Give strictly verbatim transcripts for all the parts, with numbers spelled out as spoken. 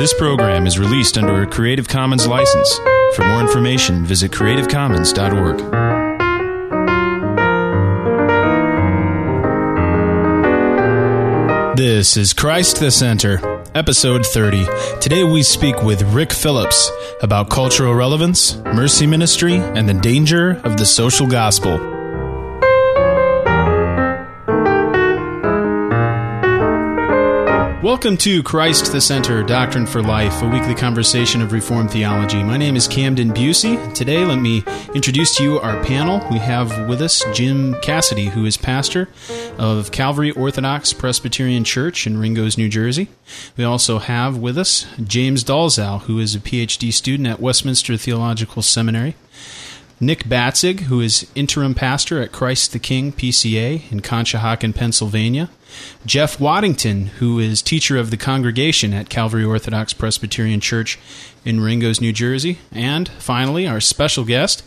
This program is released under a Creative Commons license. For more information, visit creative commons dot org. This is Christ the Center, Episode thirty. Today we speak with Rick Phillips about cultural relevance, mercy ministry, and the danger of the social gospel. Welcome to Christ the Center, Doctrine for Life, a weekly conversation of Reformed theology. My name is Camden Busey. Today, let me introduce to you our panel. We have with us Jim Cassidy, who is pastor of Calvary Orthodox Presbyterian Church in Ringgoes, New Jersey. We also have with us James Dalzell, who is a P H D student at Westminster Theological Seminary. Nick Batzig, who is interim pastor at Christ the King P C A in Conshohocken, Pennsylvania. Jeff Waddington, who is teacher of the congregation at Calvary Orthodox Presbyterian Church in Ringgoes, New Jersey. And finally, our special guest,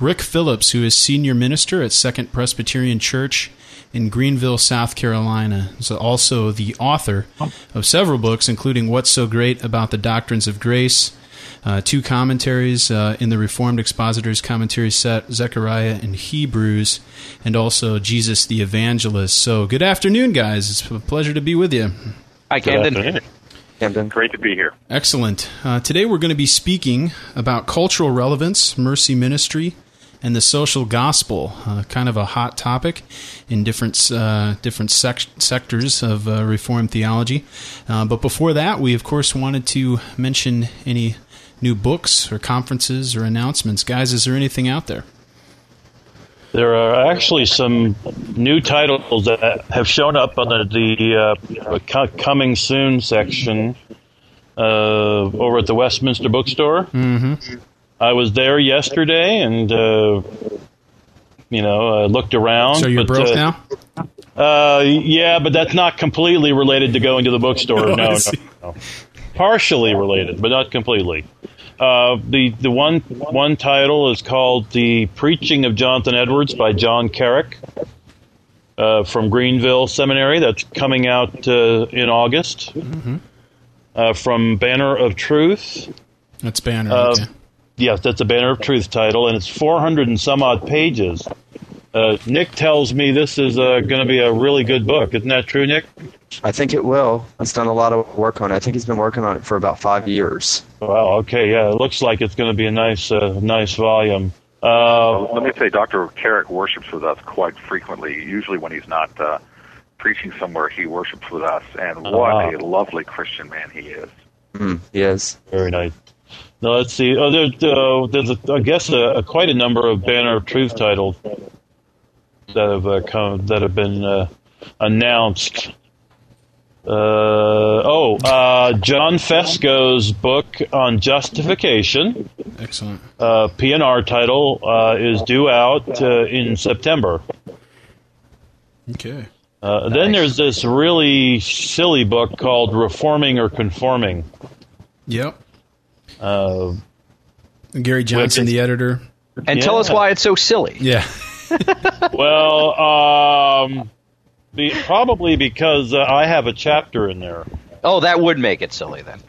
Rick Phillips, who is senior minister at Second Presbyterian Church in Greenville, South Carolina. He's also the author of several books, including What's So Great About the Doctrines of Grace, Uh, two commentaries uh, in the Reformed Expositor's Commentary Set, Zechariah and Hebrews, and also Jesus the Evangelist. So, good afternoon, guys. It's a pleasure to be with you. Hi, Camden. Camden, great to be here. Excellent. Uh, today we're going to be speaking about cultural relevance, mercy ministry, and the social gospel, uh, kind of a hot topic in different uh, different sec- sectors of uh, Reformed theology. Uh, but before that, we, of course, wanted to mention any new books or conferences or announcements. Guys, is there anything out there? There are actually some new titles that have shown up on the, the uh, Coming Soon section uh, over at the Westminster Bookstore. Mm-hmm. I was there yesterday and, uh, you know, uh, looked around. So you're but, broke uh, now? Uh, yeah, but that's not completely related to going to the bookstore. No, no, no. Partially related, but not completely. Uh, the the one one title is called "The Preaching of Jonathan Edwards" by John Carrick uh, from Greenville Seminary. That's coming out uh, in August. Mm-hmm. Uh, from Banner of Truth. That's Banner. Uh, okay. Yes, that's a Banner of Truth title, and it's four hundred and some odd pages. Uh, Nick tells me this is uh, going to be a really good book. Isn't that true, Nick? I think it will. He's done a lot of work on it. I think he's been working on it for about five years. Wow, okay, yeah. It looks like it's going to be a nice uh, nice volume. Uh, Let me say Doctor Carrick worships with us quite frequently. Usually when he's not uh, preaching somewhere, he worships with us. And what uh, a lovely Christian man he is. Mm, he is. Very nice. Now, let's see. Oh, there's, uh, there's a, I guess, a, a, quite a number of Banner of Truth titles that have uh, come, that have been uh, announced. Uh, oh, uh, John Fesco's book on justification. Excellent. Uh, P N R title uh, is due out uh, in September. Okay. Uh, nice. Then there's this really silly book called Reforming or Conforming. Yep. Uh, Gary Johnson, which, the editor. And yeah. Tell us why it's so silly. Yeah. Well, um, be, probably because uh, I have a chapter in there. Oh, that would make it silly then.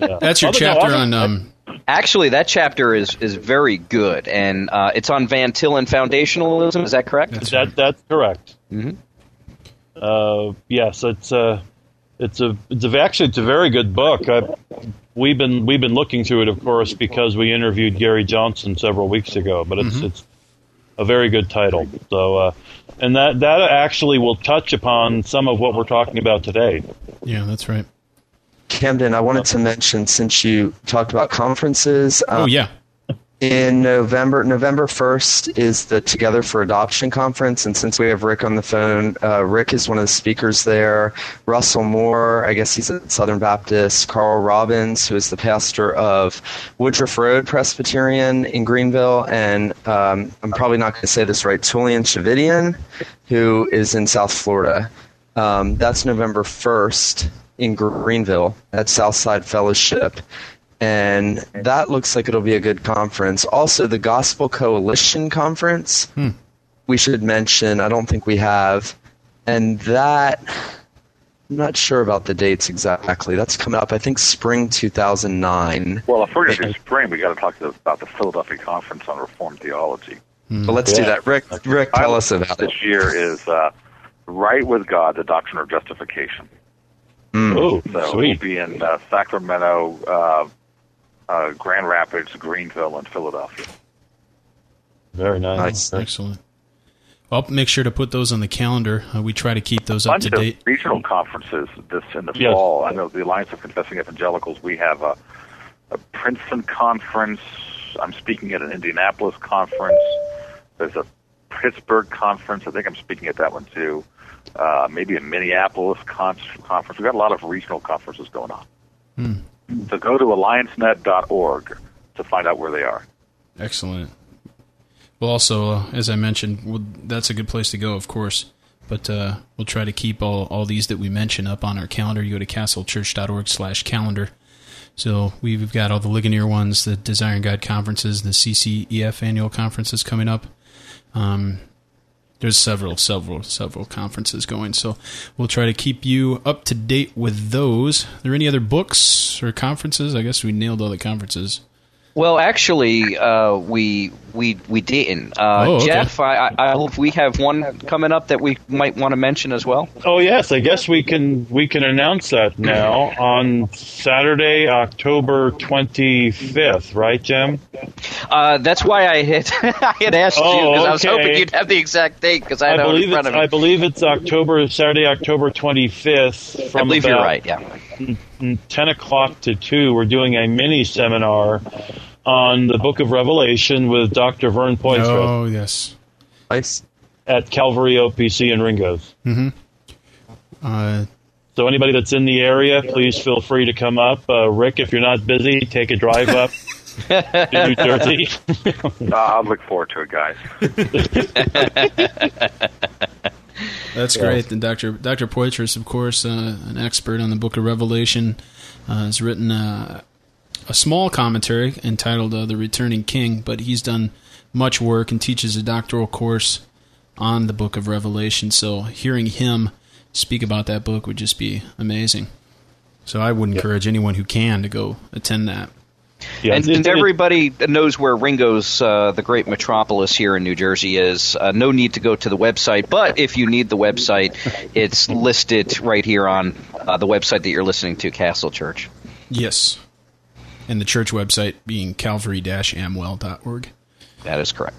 Yeah. That's your Other chapter no, on... Um... Actually, that chapter is, is very good, and uh, it's on Van Til and foundationalism. Is that correct? That's, right. that, that's correct. Mm-hmm. Uh, yes, it's a, it's a, it's a, actually it's a very good book. I, we've been we've been looking through it, of course, because we interviewed Gary Johnson several weeks ago. But it's mm-hmm. it's. A very good title. So, uh, and that, that actually will touch upon some of what we're talking about today. Yeah, that's right. Camden, I wanted to mention, since you talked about conferences. Um, oh, yeah. In November, November first is the Together for Adoption Conference, and since we have Rick on the phone, uh, Rick is one of the speakers there. Russell Moore, I guess he's at Southern Baptist. Carl Robbins, who is the pastor of Woodruff Road Presbyterian in Greenville, and um, I'm probably not going to say this right, Tullian Tchividjian, who is in South Florida. Um, that's November first in Greenville at Southside Fellowship. And that looks like it'll be a good conference. Also, the Gospel Coalition Conference, hmm. we should mention, I don't think we have. And that I'm not sure about the dates exactly. That's coming up, I think, spring two thousand nine. Well, if we're going to do spring, we got to talk about the Philadelphia Conference on Reformed Theology. Mm. Well, let's yeah. do that. Rick, Rick, tell I, us about this it. This year is uh, Right with God, the Doctrine of Justification. Mm. Oh, so sweet. We'll be in uh, Sacramento, uh, uh, Grand Rapids, Greenville, and Philadelphia. Very nice. nice. Excellent. I'll make sure to put those on the calendar. Uh, we try to keep those up to date. Regional conferences this in the yes. fall. I know the Alliance of Confessing Evangelicals. We have a, a Princeton conference. I'm speaking at an Indianapolis conference. There's a Pittsburgh conference. I think I'm speaking at that one too. Uh, maybe a Minneapolis con- conference. We've got a lot of regional conferences going on. Hmm. So go to alliance net dot org to find out where they are. Excellent. Well, also, uh, as I mentioned, we'll, that's a good place to go, of course. But uh, we'll try to keep all, all these that we mention up on our calendar. You go to castle church dot org slash calendar. So we've got all the Ligonier ones, the Desiring God conferences, the C C E F annual conferences coming up. Um, there's several, several, several conferences going. So we'll try to keep you up to date with those. Are there any other books or conferences? I guess we nailed all the conferences. Well, actually, uh, we we we didn't. Uh, oh, okay. Jeff, I, I hope we have one coming up that we might want to mention as well. Oh yes, I guess we can we can announce that now on Saturday, October twenty fifth, right, Jim? Uh, that's why I had I had asked oh, you because okay. I was hoping you'd have the exact date because I, I know in front of me. I believe it's October Saturday, October twenty fifth. I believe you're right. Yeah. ten o'clock to two, we're doing a mini seminar on the Book of Revelation with Doctor Vern Poitras. Oh, yes. Nice. At Calvary O P C in Ringo's. Mm-hmm. Uh, so anybody that's in the area, please feel free to come up. Uh, Rick, if you're not busy, take a drive up to New Jersey. uh, I'll look forward to it, guys. That's great. And Doctor Doctor Poitras, of course, uh, an expert on the Book of Revelation, uh, has written uh, a small commentary entitled uh, The Returning King, but he's done much work and teaches a doctoral course on the Book of Revelation. So hearing him speak about that book would just be amazing. So I would encourage yep. anyone who can to go attend that. Yeah, and, and everybody knows where Ringo's, uh, the great metropolis here in New Jersey, is. Uh, no need to go to the website, but if you need the website, it's listed right here on uh, the website that you're listening to, Castle Church. Yes. And the church website being calvary dash amwell dot org. That is correct.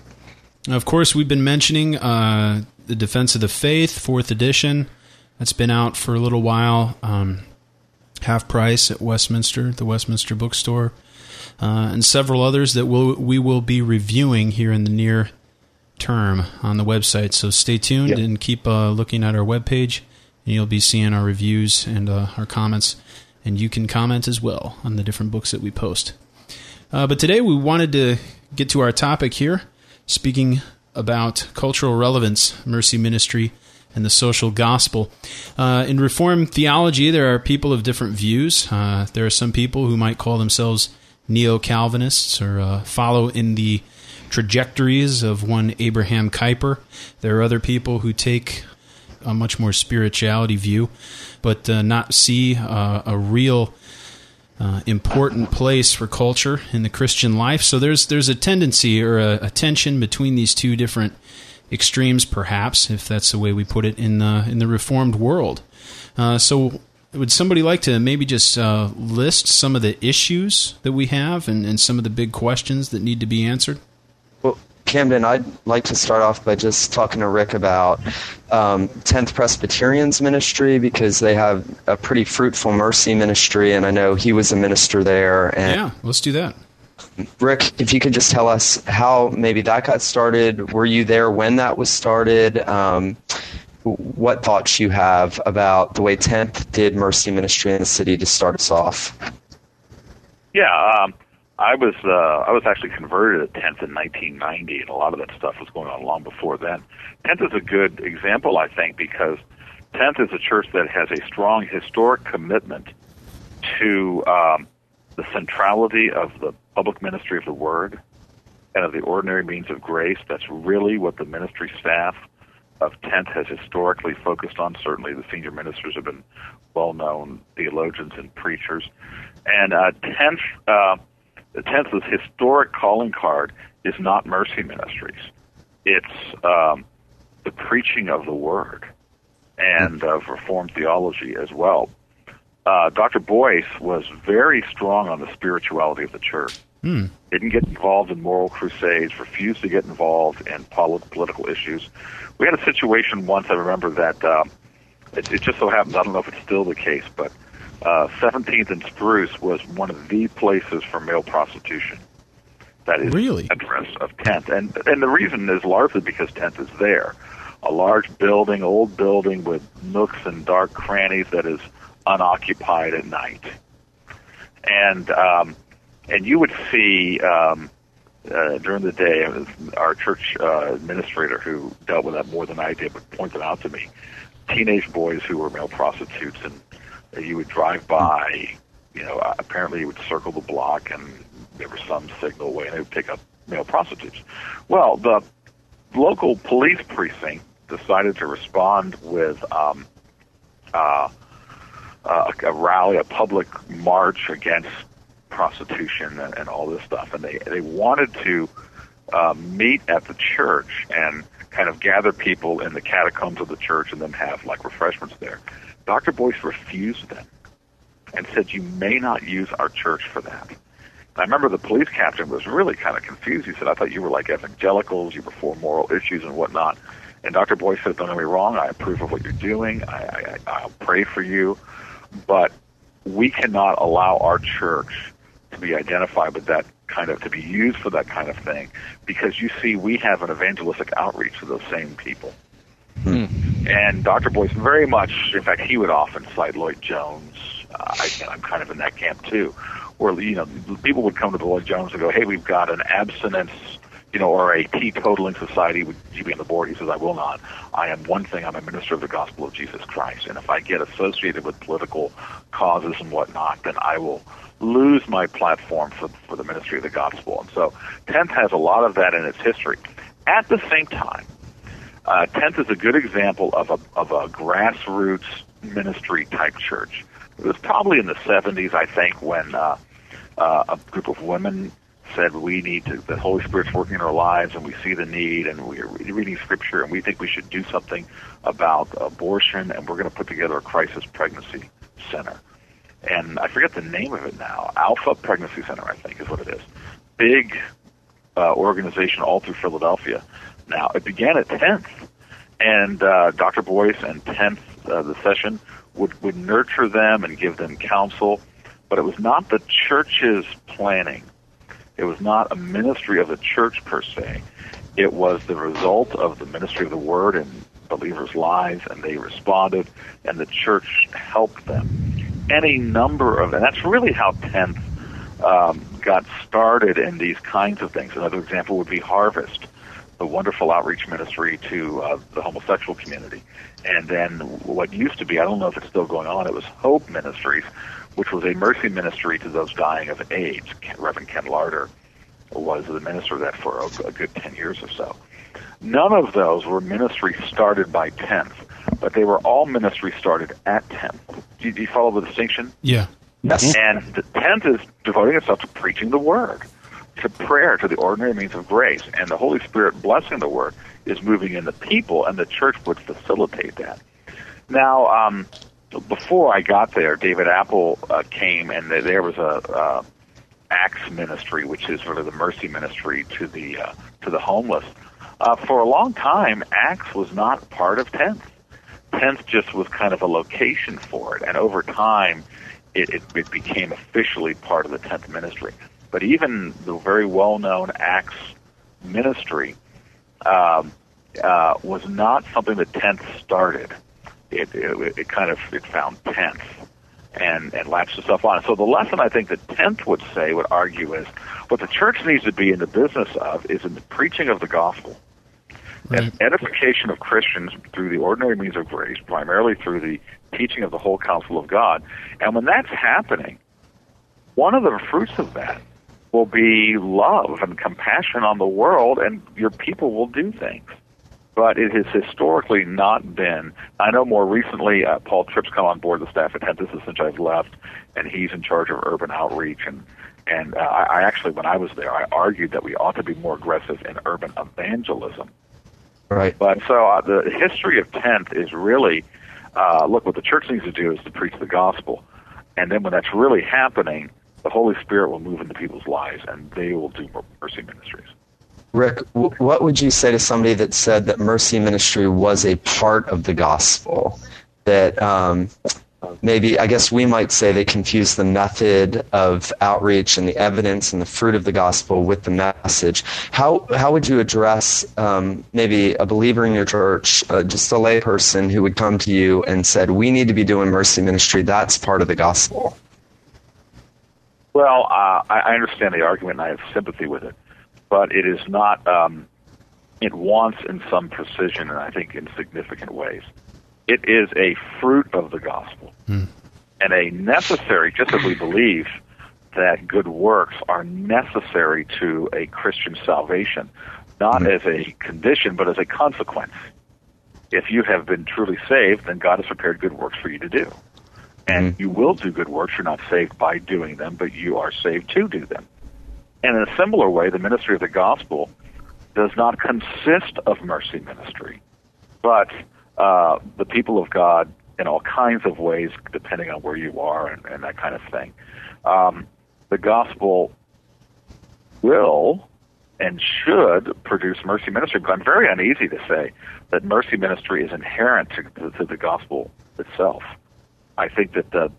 Now, of course, we've been mentioning uh, The Defense of the Faith, fourth edition. That's been out for a little while. Um, half price at Westminster, the Westminster Bookstore. Uh, and several others that we'll, we will be reviewing here in the near term on the website. So stay tuned yep. and keep uh, looking at our webpage, and you'll be seeing our reviews and uh, our comments. And you can comment as well on the different books that we post. Uh, but today we wanted to get to our topic here, speaking about cultural relevance, mercy ministry, and the social gospel. Uh, in Reformed theology, there are people of different views. Uh, there are some people who might call themselves neo-Calvinists or uh, follow in the trajectories of one Abraham Kuyper. There are other people who take a much more spirituality view, but uh, not see uh, a real uh, important place for culture in the Christian life. So there's there's a tendency or a, a tension between these two different extremes, perhaps, if that's the way we put it in the, in the Reformed world. Uh, so would somebody like to maybe just uh, list some of the issues that we have and, and some of the big questions that need to be answered? Well, Camden, I'd like to start off by just talking to Rick about um, Tenth Presbyterian's ministry because they have a pretty fruitful mercy ministry, and I know he was a minister there. And yeah, let's do that. Rick, if you could just tell us how maybe that got started. Were you there when that was started? Um What thoughts you have about the way tenth did mercy ministry in the city to start us off? Yeah, um, I was uh, I was actually converted at tenth in nineteen ninety, and a lot of that stuff was going on long before then. tenth is a good example, I think, because tenth is a church that has a strong historic commitment to um, the centrality of the public ministry of the Word and of the ordinary means of grace. That's really what the ministry staff of Tenth has historically focused on. Certainly the senior ministers have been well-known theologians and preachers. And uh, tenth, uh, the Tenth's historic calling card is not mercy ministries. It's um, the preaching of the Word and of Reformed theology as well. Uh, Doctor Boyce was very strong on the spirituality of the church. Mm. Didn't get involved in moral crusades, refused to get involved in polit- political issues. We had a situation once, I remember, that um, it, it just so happens, I don't know if it's still the case, but uh, seventeenth and Spruce was one of the places for male prostitution. That is really? Address of tenth. And, and the reason is largely because tenth is there. A large building, old building with nooks and dark crannies that is unoccupied at night. And um, and you would see um, uh, during the day, our church uh, administrator who dealt with that more than I did would point them out to me, teenage boys who were male prostitutes, and you would drive by, you know, apparently you would circle the block and there was some signal away and they would pick up male prostitutes. Well, the local police precinct decided to respond with um, uh, uh, a rally, a public march against prostitution and, and all this stuff. And they, they wanted to uh, meet at the church and kind of gather people in the catacombs of the church and then have, like, refreshments there. Doctor Boyce refused them and said, you may not use our church for that. I remember the police captain was really kind of confused. He said, I thought you were like evangelicals, you were for moral issues and whatnot. And Doctor Boyce said, don't get me wrong, I approve of what you're doing, I, I, I'll pray for you, but we cannot allow our church to be identified with that kind of, to be used for that kind of thing, because you see, we have an evangelistic outreach to those same people. Hmm. And Doctor Boyce very much, in fact, he would often cite Lloyd-Jones, uh, I, and I'm kind of in that camp too, where, you know, people would come to the Lloyd-Jones and go, hey, we've got an abstinence, you know, or a teetotaling society. Would you be on the board? He says, I will not. I am one thing. I'm a minister of the gospel of Jesus Christ. And if I get associated with political causes and whatnot, then I will lose my platform for, for the ministry of the gospel. And so Tenth has a lot of that in its history. At the same time, uh, Tenth is a good example of a, of a grassroots ministry-type church. It was probably in the seventies, I think, when uh, uh, a group of women said, we need to, the Holy Spirit's working in our lives, and we see the need, and we're reading Scripture, and we think we should do something about abortion, and we're going to put together a crisis pregnancy center. And I forget the name of it now. Alpha Pregnancy Center, I think, is what it is. Big uh, organization all through Philadelphia. Now, it began at tenth, and uh, Doctor Boyce and tenth, uh, the session, Would, would nurture them and give them counsel, but it was not the church's planning. It was not a ministry of the church per se. It was the result of the ministry of the Word in believers' lives, and they responded, and the church helped them. Any number of, and that's really how Tenth um, got started in these kinds of things. Another example would be Harvest, the wonderful outreach ministry to uh, the homosexual community. And then what used to be, I don't know if it's still going on, it was Hope Ministries, which was a mercy ministry to those dying of AIDS. Reverend Ken Larder was the minister of that for a, a good ten years or so. None of those were ministries started by tenth, but they were all ministries started at tenth. Do, do you follow the distinction? Yeah. Yes. And tenth is devoting itself to preaching the Word, to prayer, to the ordinary means of grace, and the Holy Spirit blessing the Word is moving in the people, and the church would facilitate that. Now, um, before I got there, David Apple uh, came, and there was a uh, Acts ministry, which is sort of the mercy ministry to the uh, to the homeless. Uh, for a long time, Acts was not part of tenth. tenth just was kind of a location for it, and over time, it, it, it became officially part of the tenth ministry. But even the very well-known Acts ministry um, uh, was not something that tenth started. It, it, it kind of it found tenth and, and latched itself on. So the lesson I think that tenth would say, would argue, is what the church needs to be in the business of is in the preaching of the gospel, right, and edification of Christians through the ordinary means of grace, primarily through the teaching of the whole counsel of God. And when that's happening, one of the fruits of that will be love and compassion on the world, and your people will do things. but it has historically not been. I know more recently uh, Paul Tripp's come on board the staff at Henderson since I've left, and he's in charge of urban outreach. And, and uh, I actually, when I was there, I argued that we ought to be more aggressive in urban evangelism. Right. But so uh, the history of tenth is really, uh, look, what the church needs to do is to preach the gospel. And then when that's really happening, the Holy Spirit will move into people's lives, and they will do mercy ministries. Rick, what would you say to somebody that said that mercy ministry was a part of the gospel? That um, maybe, I guess we might say they confuse the method of outreach and the evidence and the fruit of the gospel with the message. How how would you address um, maybe a believer in your church, uh, just a lay person who would come to you and said, we need to be doing mercy ministry, that's part of the gospel? Well, uh, I understand the argument, and I have sympathy with it. But it is not, um, it wants in some precision, and I think in significant ways. It is a fruit of the gospel, mm. and a necessary, just as we believe that good works are necessary to a Christian salvation, not mm. as a condition, but as a consequence. If you have been truly saved, then God has prepared good works for you to do. And mm. you will do good works. You're not saved by doing them, but you are saved to do them. And in a similar way, the ministry of the gospel does not consist of mercy ministry, but uh, the people of God in all kinds of ways, depending on where you are and, and that kind of thing. Um, the gospel will and should produce mercy ministry, but I'm very uneasy to say that mercy ministry is inherent to, to the gospel itself. I think that the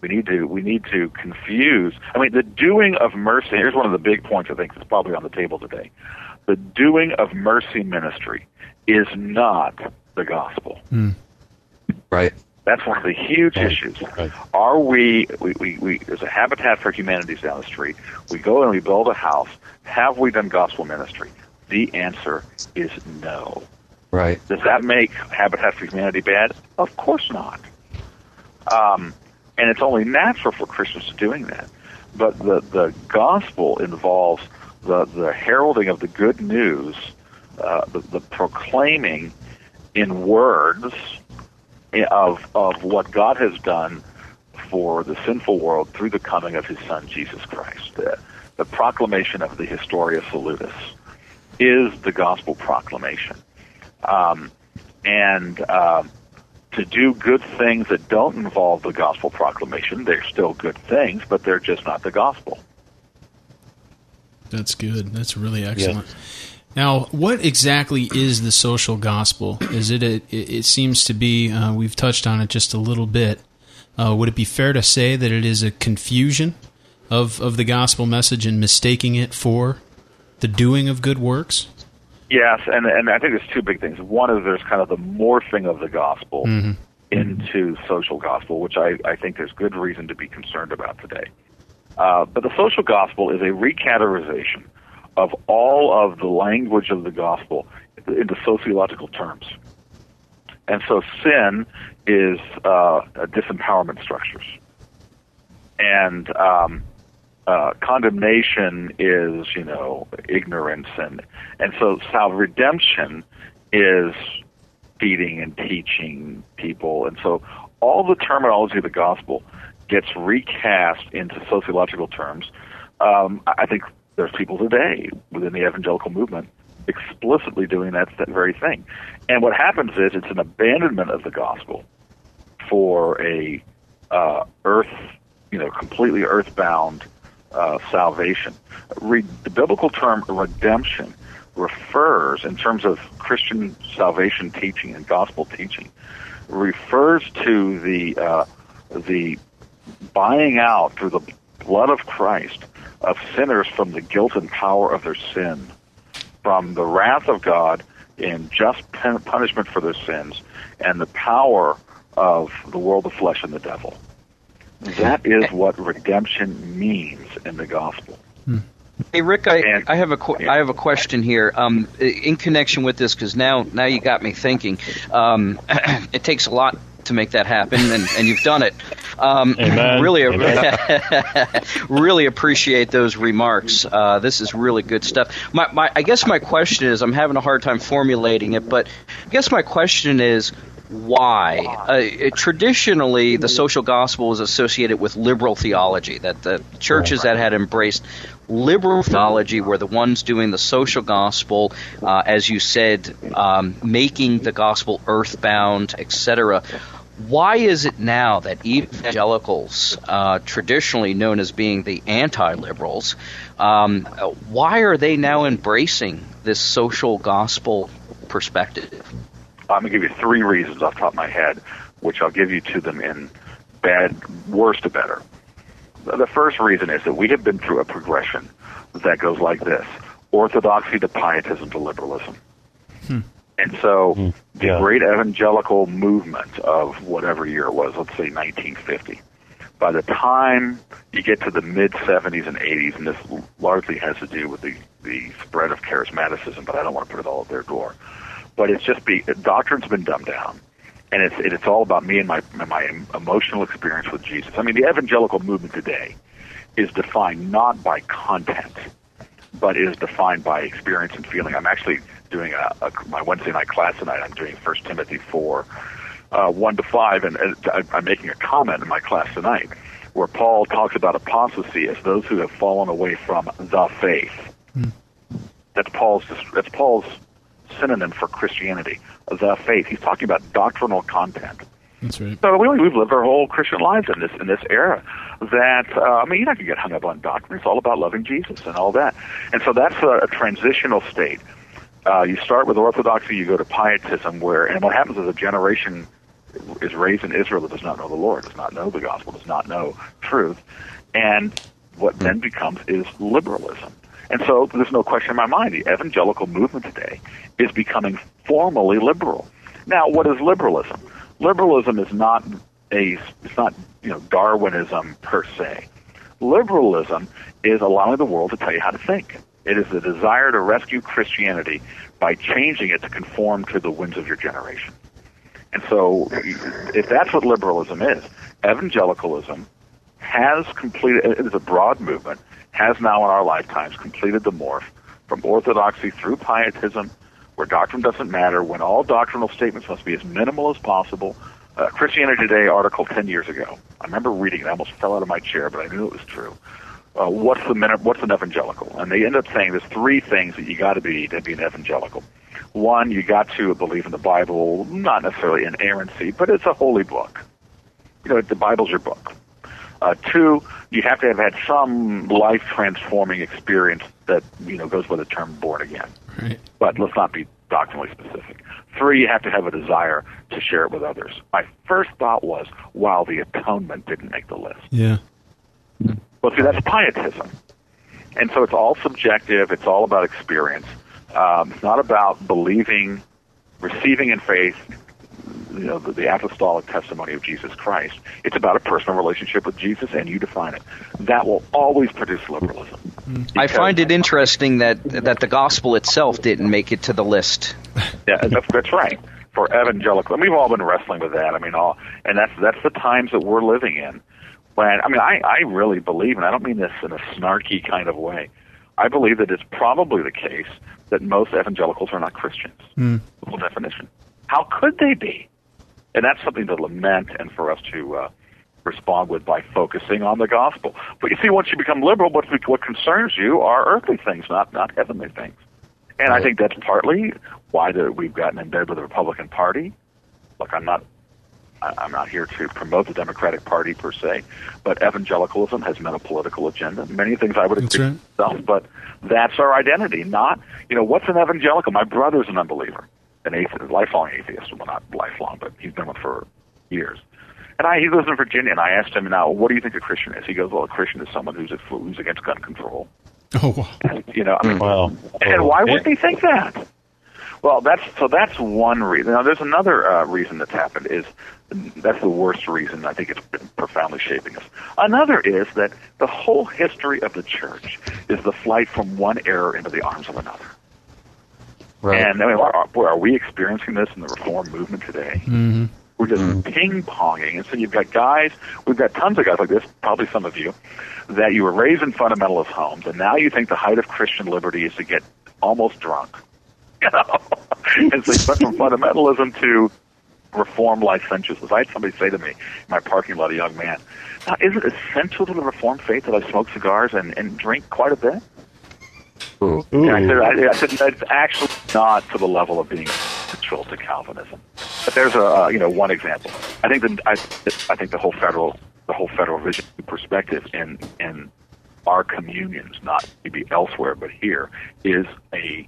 We need to we need to confuse. I mean, the doing of mercy, here's one of the big points I think that's probably on the table today. The doing of mercy ministry is not the gospel. Mm. Right. That's one of the huge right. issues. Right. Are we, we, we, we, there's a Habitat for Humanity down the street. We go and we build a house. Have we done gospel ministry? The answer is no. Right. Does that make Habitat for Humanity bad? Of course not. Um. And it's only natural for Christians to doing that. But the, the gospel involves the, the heralding of the good news, uh, the, the proclaiming in words of of what God has done for the sinful world through the coming of his son, Jesus Christ. The, the proclamation of the Historia Salutis is the gospel proclamation. Um, and... Uh, To do good things that don't involve the gospel proclamation, they're still good things, but they're just not the gospel. That's good. That's really excellent. Yeah. Now, what exactly is the social gospel? Is it? A, it seems to be. Uh, we've touched on it just a little bit. Uh, would it be fair to say that it is a confusion of of the gospel message and mistaking it for the doing of good works? Yes, and and I think there's two big things. One is there's kind of the morphing of the gospel mm-hmm. into social gospel, which I, I think there's good reason to be concerned about today. Uh, but the social gospel is a recategorization of all of the language of the gospel into sociological terms. And so sin is uh, disempowerment structures. And... Um, Uh, condemnation is, you know, ignorance, and, and so salvation, redemption is feeding and teaching people, and so all the terminology of the gospel gets recast into sociological terms. Um, I think there's people today within the evangelical movement explicitly doing that, that very thing, and what happens is it's an abandonment of the gospel for a uh, earth, you know, completely earthbound. Uh, salvation. Re- the biblical term redemption refers, in terms of Christian salvation teaching and gospel teaching, refers to the uh, the buying out through the blood of Christ of sinners from the guilt and power of their sin, from the wrath of God in just pen- punishment for their sins, and the power of the world, the flesh, and the devil. That is what redemption means in the gospel. Hey, Rick, I, and, I have a qu- I have a question here um, in connection with this, because now now you got me thinking. Um, it takes a lot to make that happen, and, and you've done it. Um, Amen. Really, Amen. Really appreciate those remarks. Uh, this is really good stuff. My, my, I guess my question is, I'm having a hard time formulating it, but I guess my question is, why? Uh, it, traditionally, the social gospel was associated with liberal theology, that the churches that had embraced liberal theology were the ones doing the social gospel, uh, as you said, um, making the gospel earthbound, et cetera. Why is it now that evangelicals, uh, traditionally known as being the anti-liberals, um, why are they now embracing this social gospel perspective? I'm going to give you three reasons off the top of my head, which I'll give you to them in bad, worse to better. The first reason is that we have been through a progression that goes like this: orthodoxy to pietism to liberalism. Hmm. And so hmm. the yeah. great evangelical movement of whatever year it was, let's say nineteen fifty, by the time you get to the mid-seventies and eighties, and this largely has to do with the, the spread of charismaticism, but I don't want to put it all at their door. But it's just be doctrine's been dumbed down, and it's it's all about me and my my emotional experience with Jesus. I mean, the evangelical movement today is defined not by content, but is defined by experience and feeling. I'm actually doing a, a my Wednesday night class tonight. I'm doing First Timothy four, uh, one to five, and, and I'm making a comment in my class tonight where Paul talks about apostasy as those who have fallen away from the faith. Mm. That's Paul's. That's Paul's. synonym for Christianity, the faith. He's talking about doctrinal content. That's right. So we, we've lived our whole Christian lives in this in this era that, uh, I mean, you're not going to get hung up on doctrine. It's all about loving Jesus and all that. And so that's a, a transitional state. Uh, you start with orthodoxy, you go to pietism, where, and what happens is a generation is raised in Israel that does not know the Lord, does not know the gospel, does not know truth, and what then becomes is liberalism. And so there's no question in my mind, the evangelical movement today is becoming formally liberal. Now, what is liberalism? Liberalism is not a, it's not, you know, Darwinism per se. Liberalism is allowing the world to tell you how to think. It is the desire to rescue Christianity by changing it to conform to the winds of your generation. And so if that's what liberalism is, evangelicalism has completed, it is a broad movement, has now in our lifetimes completed the morph from orthodoxy through pietism, where doctrine doesn't matter, when all doctrinal statements must be as minimal as possible. Uh, Christianity Today article ten years ago, I remember reading it, I almost fell out of my chair, but I knew it was true. Uh, what's the minute, what's an evangelical? And they end up saying there's three things that you got to be to be an evangelical. One, you got to believe in the Bible, not necessarily inerrancy, but it's a holy book. You know, the Bible's your book. Uh, two, you have to have had some life-transforming experience that, you know, goes by the term born again. Right. But let's not be doctrinally specific. Three, you have to have a desire to share it with others. My first thought was, wow, the atonement didn't make the list. Yeah. Well, see, that's pietism. And so it's all subjective. It's all about experience. Um, it's not about believing, receiving in faith, you know, the, the apostolic testimony of Jesus Christ. It's about a personal relationship with Jesus, and you define it. That will always produce liberalism. I find it interesting that that the gospel itself didn't make it to the list. Yeah, that's, that's right. For evangelical, and we've all been wrestling with that. I mean, all, and that's that's the times that we're living in. When I mean, I, I really believe, and I don't mean this in a snarky kind of way, I believe that it's probably the case that most evangelicals are not Christians. Mm. Full definition. How could they be? And that's something to lament and for us to uh, respond with by focusing on the gospel. But you see, once you become liberal, what, what concerns you are earthly things, not, not heavenly things. And I think that's partly why the, we've gotten in bed with the Republican Party. Look, I'm not, I'm not here to promote the Democratic Party per se, but evangelicalism has been a political agenda. Many things I would agree with myself, but that's our identity. Not, you know, what's an evangelical? My brother's an unbeliever. An atheist, lifelong atheist, well, not lifelong, but he's been one for years. And I, he lives in Virginia, and I asked him, now, what do you think a Christian is? He goes, well, a Christian is someone who's, a, who's against gun control. Oh, wow. And, you know, I mean, wow. And oh, why yeah. would they think that? Well, that's so that's one reason. Now, there's another uh, reason that's happened is that's the worst reason. I think it's been profoundly shaping us. Another is that the whole history of the church is the flight from one error into the arms of another. Right. And I mean, boy, are we experiencing this in the Reform movement today? Mm-hmm. We're just mm. ping-ponging. And so you've got guys, we've got tons of guys like this, probably some of you, that you were raised in fundamentalist homes, and now you think the height of Christian liberty is to get almost drunk. You know? And so you went from fundamentalism to reform licentiousness. I had somebody say to me in my parking lot, a young man, now, is it essential to the Reformed faith that I smoke cigars and, and drink quite a bit? Ooh. And I said, I, I said, it's actually not to the level of being central to Calvinism. But there's a uh, you know one example. I think the I, I think the whole federal the whole federal vision perspective in in our communions, not maybe elsewhere but here, is a,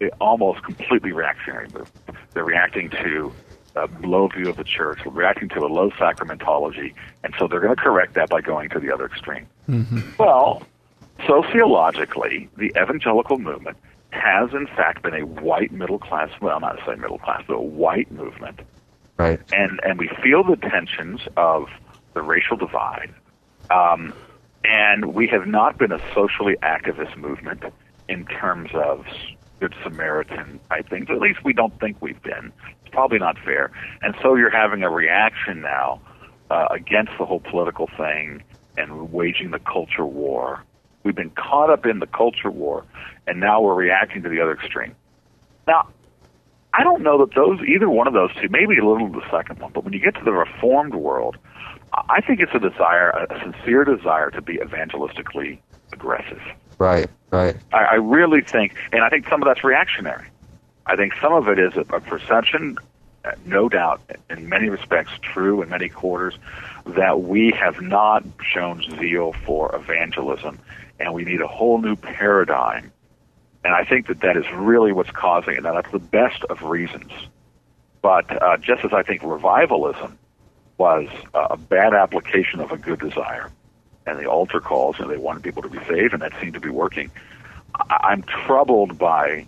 a almost completely reactionary move. They're reacting to a low view of the church, reacting to a low sacramentology, and so they're going to correct that by going to the other extreme. Mm-hmm. Well, sociologically, the evangelical movement has, in fact, been a white middle class, well, not to say middle class, but a white movement. Right. And and we feel the tensions of the racial divide. Um, and we have not been a socially activist movement in terms of Good Samaritan type things. At least we don't think we've been. It's probably not fair. And so you're having a reaction now uh, against the whole political thing and waging the culture war. We've been caught up in the culture war, and now we're reacting to the other extreme. Now, I don't know that those, either one of those two, maybe a little of the second one, but when you get to the Reformed world, I think it's a desire, a sincere desire to be evangelistically aggressive. Right, right. I, I really think, and I think some of that's reactionary. I think some of it is a, a perception, no doubt, in many respects true in many quarters, that we have not shown zeal for evangelism. And we need a whole new paradigm. And I think that that is really what's causing it. Now, that's the best of reasons. But uh, just as I think revivalism was uh, a bad application of a good desire, and the altar calls, and they wanted people to be saved, and that seemed to be working, I- I'm troubled by,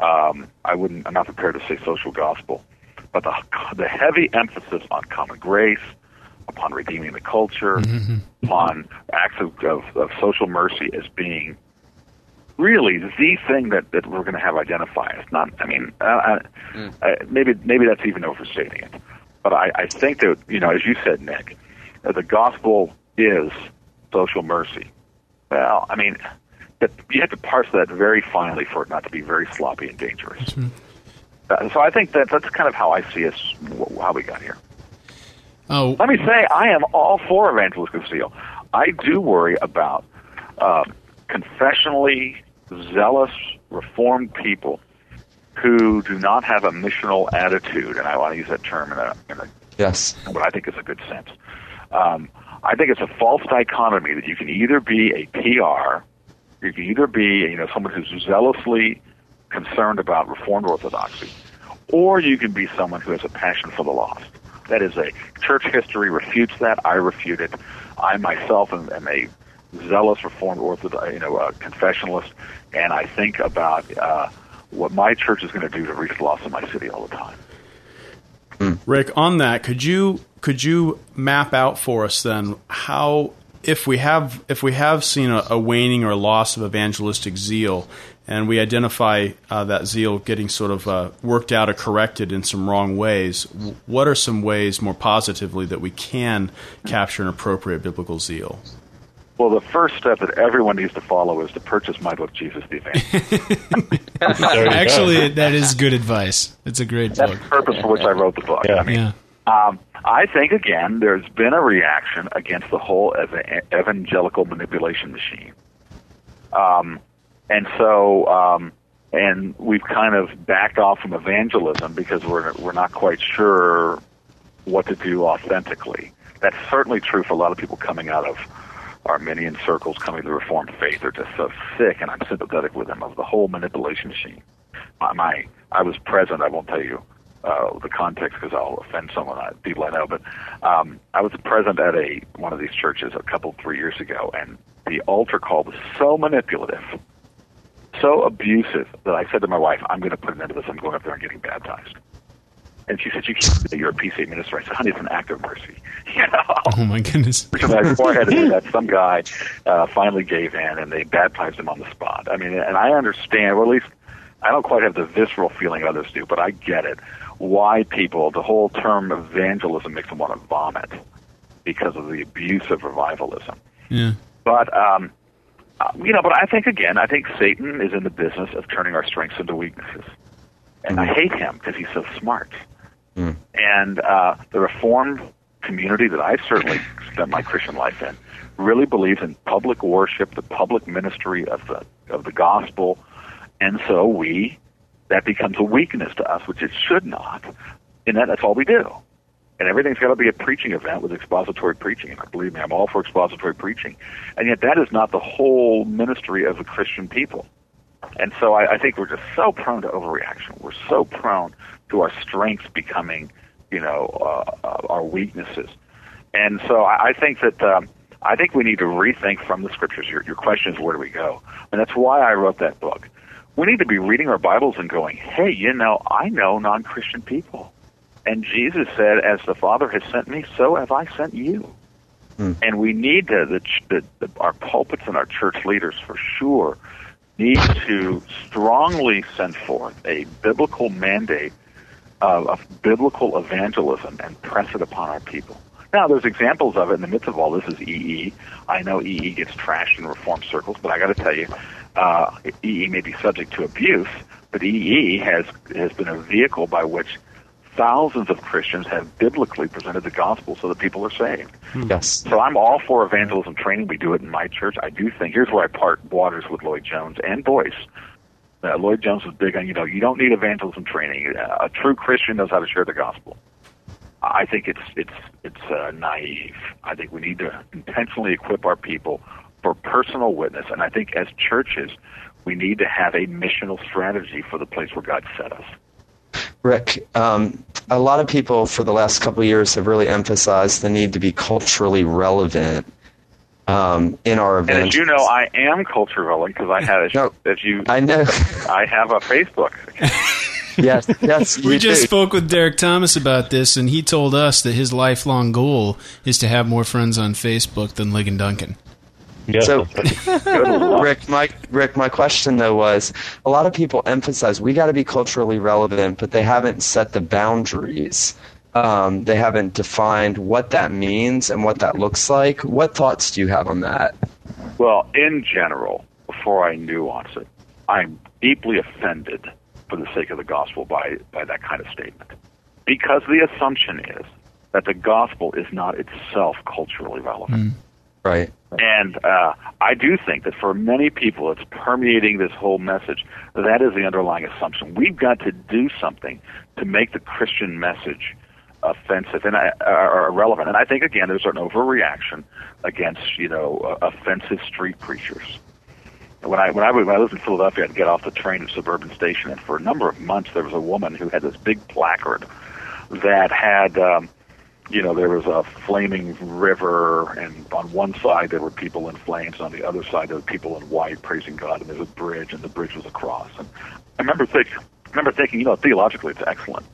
um, I wouldn't, I'm not prepared to say social gospel, but the, the heavy emphasis on common grace, upon redeeming the culture, mm-hmm. upon acts of, of, of social mercy as being really the thing that, that we're going to have identified. It's not, I mean, uh, I, mm. uh, maybe maybe that's even overstating it. But I, I think that, you know, as you said, Nick, that the gospel is social mercy. Well, I mean, that, you have to parse that very finely for it not to be very sloppy and dangerous. Mm-hmm. Uh, so I think that that's kind of how I see us, how we got here. Oh. Let me say, I am all for evangelical zeal. I do worry about uh, confessionally zealous, reformed people who do not have a missional attitude, and I want to use that term in a, in a yes, what I think is a good sense. Um, I think it's a false dichotomy that you can either be a P R, you can either be you know someone who's zealously concerned about Reformed Orthodoxy, or you can be someone who has a passion for the lost. That is a church history refutes that. I refute it. I myself am, am a zealous Reformed Orthodox, you know, uh, confessionalist, and I think about uh, what my church is going to do to reach the lost in my city all the time. Mm. Rick, on that, could you could you map out for us then how if we have if we have seen a, a waning or loss of evangelistic zeal, and we identify uh, that zeal getting sort of uh, worked out or corrected in some wrong ways, what are some ways more positively that we can capture an appropriate biblical zeal? Well, the first step that everyone needs to follow is to purchase my book, Jesus the Evangelist. Actually, that is good advice. It's a great That's book. That's the purpose for which I wrote the book. Yeah. I mean, yeah. Um, I think, again, there's been a reaction against the whole ev- evangelical manipulation machine. Um And so, um, and we've kind of backed off from evangelism because we're we're not quite sure what to do authentically. That's certainly true for a lot of people coming out of Arminian circles, coming to the Reformed faith. They're just so sick, and I'm sympathetic with them, of the whole manipulation machine. My, my I was present. I won't tell you uh, the context because I'll offend someone, I, people I know. But um, I was present at a one of these churches a couple three years ago, and the altar call was so manipulative, so abusive, that I said to my wife, I'm going to put an end to this. I'm going up there and getting baptized. And she said, you can't, you're a P C A minister. I said, honey, it's an act of mercy. You know? Oh, my goodness. Before I had to do that, some guy uh, finally gave in, and they baptized him on the spot. I mean, and I understand, or at least I don't quite have the visceral feeling others do, but I get it, why people, the whole term evangelism makes them want to vomit because of the abuse of revivalism. Yeah. But, um, uh, you know, but I think, again, I think Satan is in the business of turning our strengths into weaknesses. And I hate him because he's so smart. Mm. And uh, the Reformed community that I've certainly spent my Christian life in really believes in public worship, the public ministry of the of the gospel, and so we that becomes a weakness to us, which it should not, and that, that's all we do. And everything's got to be a preaching event with expository preaching, and believe me, I'm all for expository preaching. And yet that is not the whole ministry of the Christian people. And so I, I think we're just so prone to overreaction. We're so prone to our strengths becoming, you know, uh, our weaknesses. And so I, I think that um, I think we need to rethink from the Scriptures. Your, your question is, where do we go? And that's why I wrote that book. We need to be reading our Bibles and going, hey, you know, I know non-Christian people. And Jesus said, as the Father has sent me, so have I sent you. Mm. And we need to, the, the, the, our pulpits and our church leaders, for sure, need to strongly send forth a biblical mandate of, of biblical evangelism and press it upon our people. Now, there's examples of it in the midst of all this is E E. I know E E gets trashed in Reform circles, but I got to tell you, uh, E E may be subject to abuse, but E E has has been a vehicle by which thousands of Christians have biblically presented the gospel so that people are saved. Yes. So I'm all for evangelism training. We do it in my church. I do think, here's where I part waters with Lloyd-Jones and Boyce. Uh, Lloyd-Jones was big on, you know, you don't need evangelism training. Uh, a true Christian knows how to share the gospel. I think it's it's it's uh, naive. I think we need to intentionally equip our people for personal witness, and I think as churches, we need to have a missional strategy for the place where God set us. Rick, um, a lot of people for the last couple of years have really emphasized the need to be culturally relevant um, in our events. And as you know, I am culturally relevant because I have, as, no, as you, I know, I have a Facebook account. Yes, yes. We just do. Spoke with Derek Thomas about this, and he told us that his lifelong goal is to have more friends on Facebook than Ligon Duncan. Yeah. So, Rick, my Rick, my question though was: a lot of people emphasize we got to be culturally relevant, but they haven't set the boundaries. Um, they haven't defined what that means and what that looks like. What thoughts do you have on that? Well, in general, before I nuance it, I'm deeply offended for the sake of the gospel by by that kind of statement, because the assumption is that the gospel is not itself culturally relevant. Mm. Right. And uh, I do think that for many people, it's permeating this whole message. That is the underlying assumption. We've got to do something to make the Christian message offensive and uh, or irrelevant. And I think, again, there's an overreaction against, you know, uh, offensive street preachers. When I when I, when I lived in Philadelphia, I'd get off the train at Suburban Station, and for a number of months, there was a woman who had this big placard that had. Um, You know, there was a flaming river, and on one side there were people in flames, and on the other side there were people in white praising God, and there's a bridge, and the bridge was a cross. And I remember, think, I remember thinking, you know, theologically it's excellent.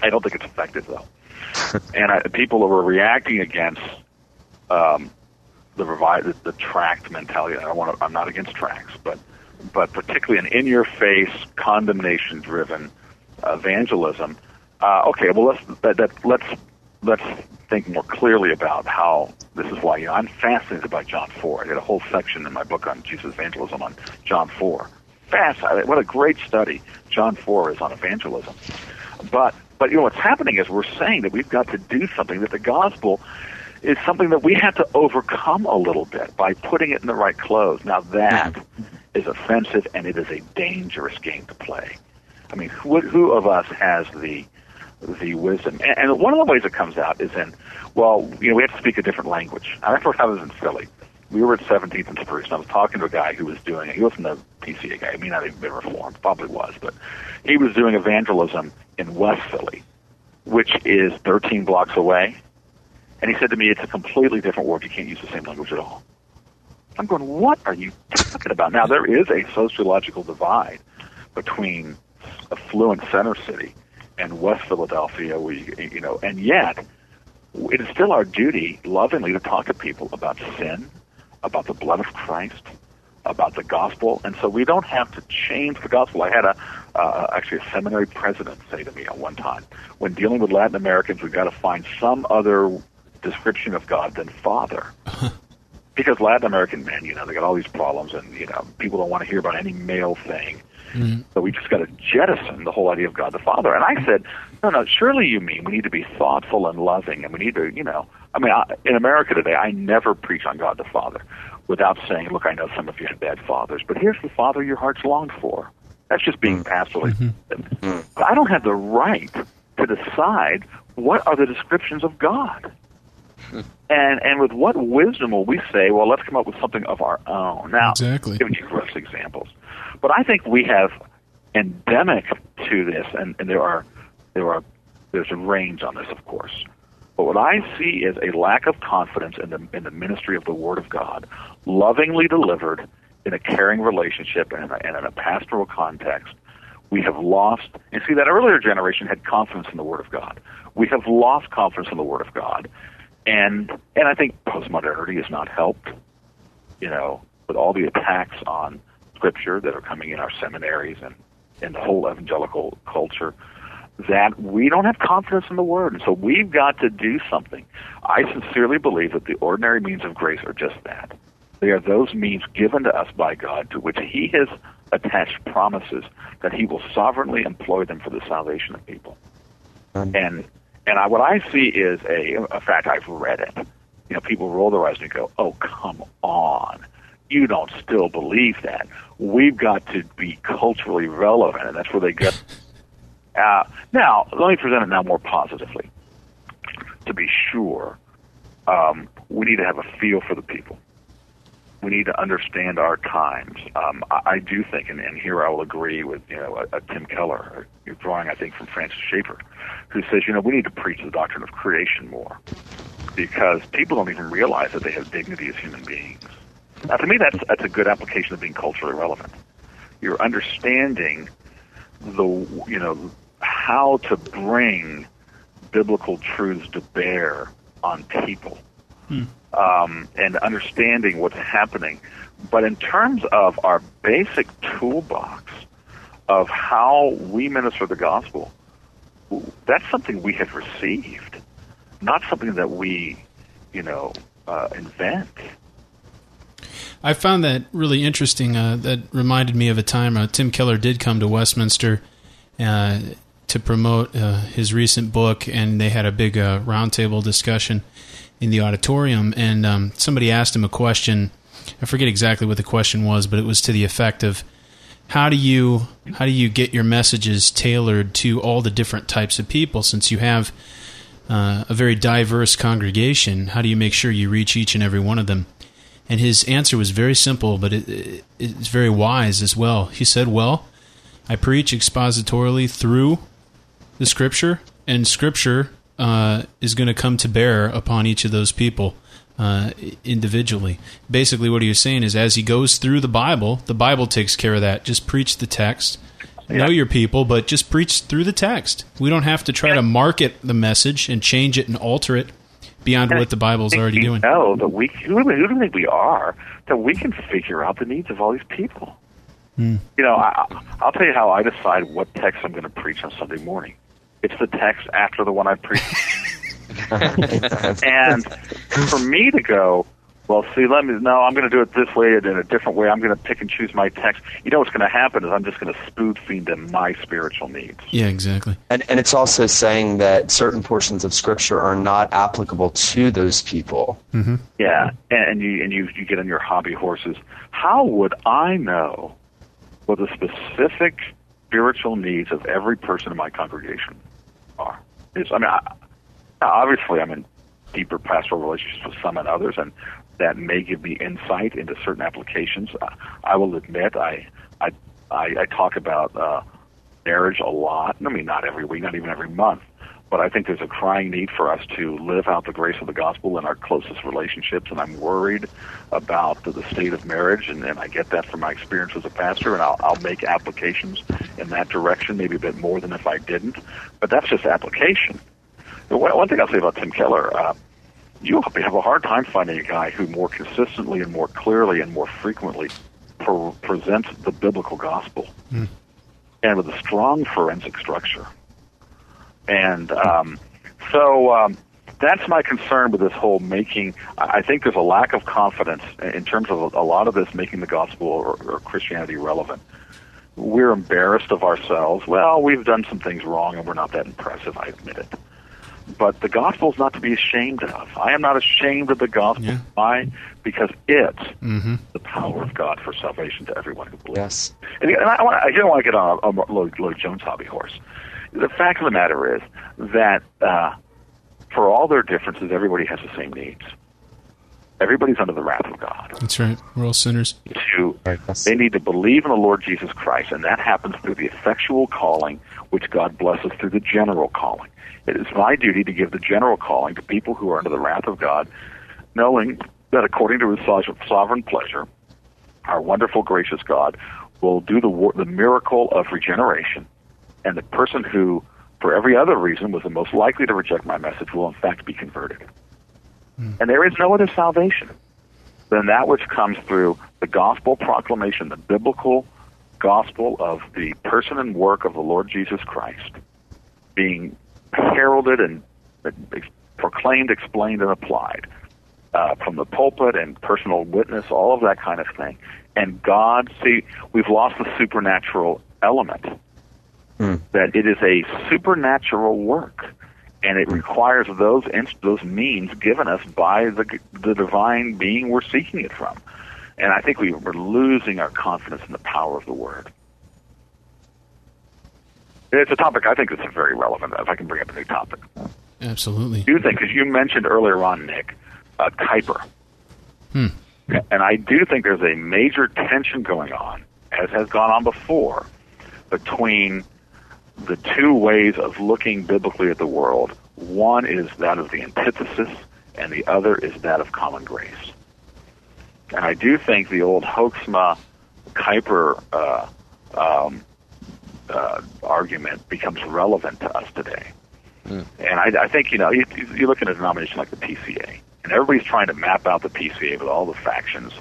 I don't think it's effective, though. and I, people were reacting against um, the, revi- the the tract mentality. I don't want to, I'm not against tracts, but, but particularly an in-your-face, condemnation-driven evangelism. Uh, okay, well, let's that, that, let's... Let's think more clearly about how this is why, you know, I'm fascinated by John four. I did a whole section in my book on Jesus' evangelism on John four. Fascinating. What a great study John four is on evangelism. But, but you know, what's happening is we're saying that we've got to do something, that the gospel is something that we have to overcome a little bit by putting it in the right clothes. Now, that is offensive, and it is a dangerous game to play. I mean, who, who of us has the... the wisdom. And one of the ways it comes out is in, well, you know, we have to speak a different language. I remember I was in Philly. We were at seventeenth and Spruce, and I was talking to a guy who was doing it. He wasn't a P C A guy. He may not even be Reformed. Probably was. But he was doing evangelism in West Philly, which is thirteen blocks away. And he said to me, it's a completely different world. You can't use the same language at all. I'm going, what are you talking about? Now, there is a sociological divide between affluent center city and West Philadelphia, we, you know, and yet it is still our duty, lovingly, to talk to people about sin, about the blood of Christ, about the gospel, and so we don't have to change the gospel. I had a, uh, actually a seminary president say to me at one time, when dealing with Latin Americans, we've got to find some other description of God than Father. Because Latin American men, you know, they got all these problems, and, you know, people don't want to hear about any male thing. Mm-hmm. So we just got to jettison the whole idea of God the Father. And I said, no, no, surely you mean we need to be thoughtful and loving, and we need to, you know, I mean, I, in America today, I never preach on God the Father without saying, look, I know some of you had bad fathers, but here's the Father your heart's longed for. That's just being pastorally. Mm-hmm. But I don't have the right to decide what are the descriptions of God. And and with what wisdom will we say, well, let's come up with something of our own? Now, exactly. I've given you gross examples. But I think we have endemic to this, and, and there are there are there's a range on this, of course. But what I see is a lack of confidence in the in the ministry of the Word of God, lovingly delivered in a caring relationship and in a, and in a pastoral context. We have lost, and see, that earlier generation had confidence in the Word of God. We have lost confidence in the Word of God. And and I think postmodernity has not helped, you know, with all the attacks on Scripture that are coming in our seminaries and, and the whole evangelical culture, that we don't have confidence in the Word. And so we've got to do something. I sincerely believe that the ordinary means of grace are just that. They are those means given to us by God to which He has attached promises that He will sovereignly employ them for the salvation of people. And... And I, what I see is a, in fact, I've read it. You know, people roll their eyes and go, oh, come on. You don't still believe that. We've got to be culturally relevant, and that's where they get. Uh, now, let me present it now more positively. To be sure, um, we need to have a feel for the people. We need to understand our times. Um, I, I do think, and, and here I will agree with you know a, a Tim Keller, a drawing I think from Francis Schaeffer, who says you know we need to preach the doctrine of creation more, because people don't even realize that they have dignity as human beings. Now, to me, that's that's a good application of being culturally relevant. You're understanding the you know how to bring biblical truths to bear on people. Hmm. Um, and understanding what's happening. But in terms of our basic toolbox of how we minister the gospel, that's something we have received, not something that we, you know, uh, invent. I found that really interesting. Uh, that reminded me of a time uh, Tim Keller did come to Westminster uh, to promote uh, his recent book, and they had a big uh, roundtable discussion in the auditorium, and um, somebody asked him a question. I forget exactly what the question was, but it was to the effect of, how do you how do you get your messages tailored to all the different types of people? Since you have uh, a very diverse congregation, how do you make sure you reach each and every one of them? And his answer was very simple, but it, it, it's very wise as well. He said, well, I preach expositorily through the Scripture, and Scripture Uh, is going to come to bear upon each of those people uh, individually. Basically, what he was saying is, as he goes through the Bible, the Bible takes care of that. Just preach the text. Yeah. Know your people, but just preach through the text. We don't have to try to market the message and change it and alter it beyond and what the Bible's already doing. No, that we who do we think we are that we can figure out the needs of all these people. Mm. You know, I, I'll tell you how I decide what text I'm going to preach on Sunday morning. It's the text after the one I preached. And for me to go, well, see, let me, no, I'm going to do it this way and in a different way. I'm going to pick and choose my text. You know what's going to happen is I'm just going to spoon-feed them my spiritual needs. Yeah, exactly. And, and it's also saying that certain portions of Scripture are not applicable to those people. Mm-hmm. Yeah, and, and, you, and you, you get on your hobby horses. How would I know what the specific spiritual needs of every person in my congregation are? It's, I mean, I, obviously, I'm in deeper pastoral relationships with some and others, and that may give me insight into certain applications. I, I will admit, I I I, I talk about uh, marriage a lot. I mean, not every week, not even every month, but I think there's a crying need for us to live out the grace of the gospel in our closest relationships, and I'm worried about the, the state of marriage, and, and I get that from my experience as a pastor, and I'll, I'll make applications in that direction, maybe a bit more than if I didn't, but that's just application. One, one thing I'll say about Tim Keller, uh, you'll have a hard time finding a guy who more consistently and more clearly and more frequently pre- presents the biblical gospel. Mm. and with a strong forensic structure. And um, so um, that's my concern with this whole making. I think there's a lack of confidence in terms of a lot of this making the gospel or, or Christianity relevant. We're embarrassed of ourselves. Well, we've done some things wrong, and we're not that impressive, I admit it. But the gospel is not to be ashamed of. I am not ashamed of the gospel. Yeah. Why? Because it's mm-hmm. the power of God for salvation to everyone who believes. Yes. And, and I, I, wanna, I don't want to get on a, a Lloyd-Jones hobby horse. The fact of the matter is that uh, for all their differences, everybody has the same needs. Everybody's under the wrath of God. That's right. We're all sinners. To, right, they need to believe in the Lord Jesus Christ, and that happens through the effectual calling, which God blesses through the general calling. It is my duty to give the general calling to people who are under the wrath of God, knowing that according to his sovereign pleasure, our wonderful, gracious God will do the, the miracle of regeneration, and the person who, for every other reason, was the most likely to reject my message will in fact be converted. And there is no other salvation than that which comes through the gospel proclamation, the biblical gospel of the person and work of the Lord Jesus Christ being heralded and proclaimed, explained, and applied uh, from the pulpit and personal witness, all of that kind of thing. And God, see, we've lost the supernatural element, mm. that it is a supernatural work. And it requires those those means given us by the the divine being we're seeking it from. And I think we we're losing our confidence in the power of the Word. It's a topic I think that's very relevant, if I can bring up a new topic. Absolutely. I do think, because you mentioned earlier on, Nick, uh, Kuiper. Hmm. And I do think there's a major tension going on, as has gone on before, between the two ways of looking biblically at the world. One is that of the antithesis, and the other is that of common grace. And I do think the old Hoeksma Kuiper uh, um, uh, argument becomes relevant to us today. Mm. And I, I think, you know, you, you look at a denomination like the P C A, and everybody's trying to map out the P C A with all the factions.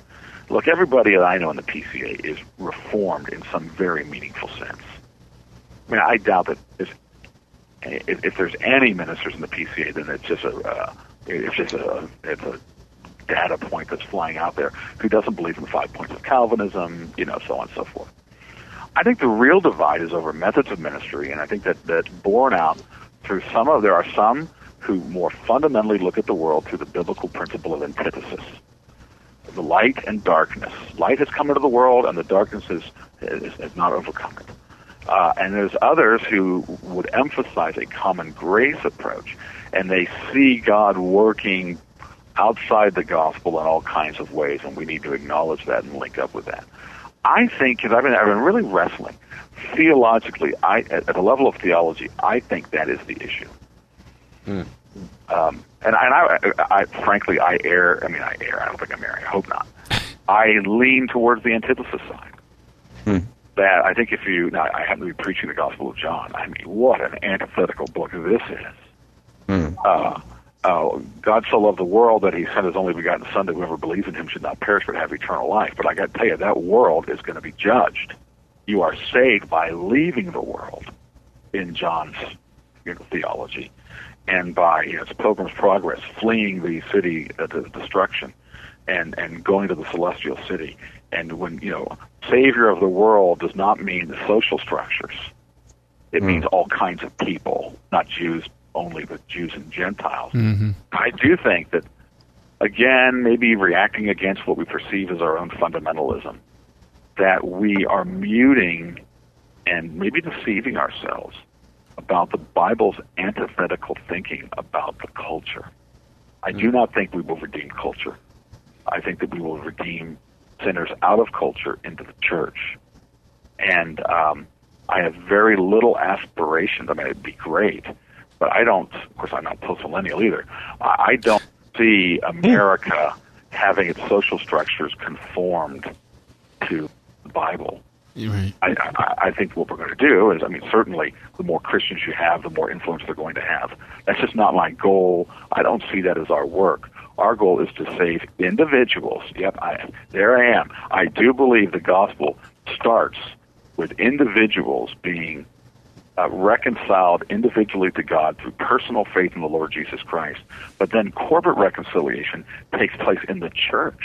Look, everybody that I know in the P C A is reformed in some very meaningful sense. I mean, I doubt that if, if there's any ministers in the P C A, then it's just a uh, it's just a it's a data point that's flying out there who doesn't believe in the five points of Calvinism, you know, so on and so forth. I think the real divide is over methods of ministry, and I think that that's borne out through some of there are some who more fundamentally look at the world through the biblical principle of antithesis, the light and darkness. Light has come into the world, and the darkness is is, is not overcome it. Uh, and there's others who would emphasize a common grace approach, and they see God working outside the gospel in all kinds of ways, and we need to acknowledge that and link up with that. I think, because I've been, I've been really wrestling, theologically, I, at, at the level of theology, I think that is the issue. Mm. Um, and I, and I, I, frankly, I err, I mean, I err, I don't think I'm erring, I hope not. I lean towards the antithesis side. Mm. That I think if you, now I happen to be preaching the Gospel of John. I mean, what an antithetical book this is. Mm. Uh, uh, God so loved the world that he sent his only begotten Son, that whoever believes in him should not perish but have eternal life. But I got to tell you, that world is going to be judged. You are saved by leaving the world in John's you know, theology, and by, you know, it's Pilgrim's Progress, fleeing the city of uh, destruction and, and going to the celestial city. And when, you know, savior of the world does not mean the social structures. It mm. means all kinds of people, not Jews only, but Jews and Gentiles. Mm-hmm. I do think that, again, maybe reacting against what we perceive as our own fundamentalism, that we are muting and maybe deceiving ourselves about the Bible's antithetical thinking about the culture. I mm. do not think we will redeem culture. I think that we will redeem sinners out of culture into the church. And um, I have very little aspirations. I mean, it'd be great, but I don't, of course, I'm not postmillennial either. I don't see America having its social structures conformed to the Bible. Right. I, I, I think what we're going to do is, I mean, certainly the more Christians you have, the more influence they're going to have. That's just not my goal. I don't see that as our work. Our goal is to save individuals. Yep, I, there I am. I do believe the gospel starts with individuals being uh, reconciled individually to God through personal faith in the Lord Jesus Christ. But then corporate reconciliation takes place in the church.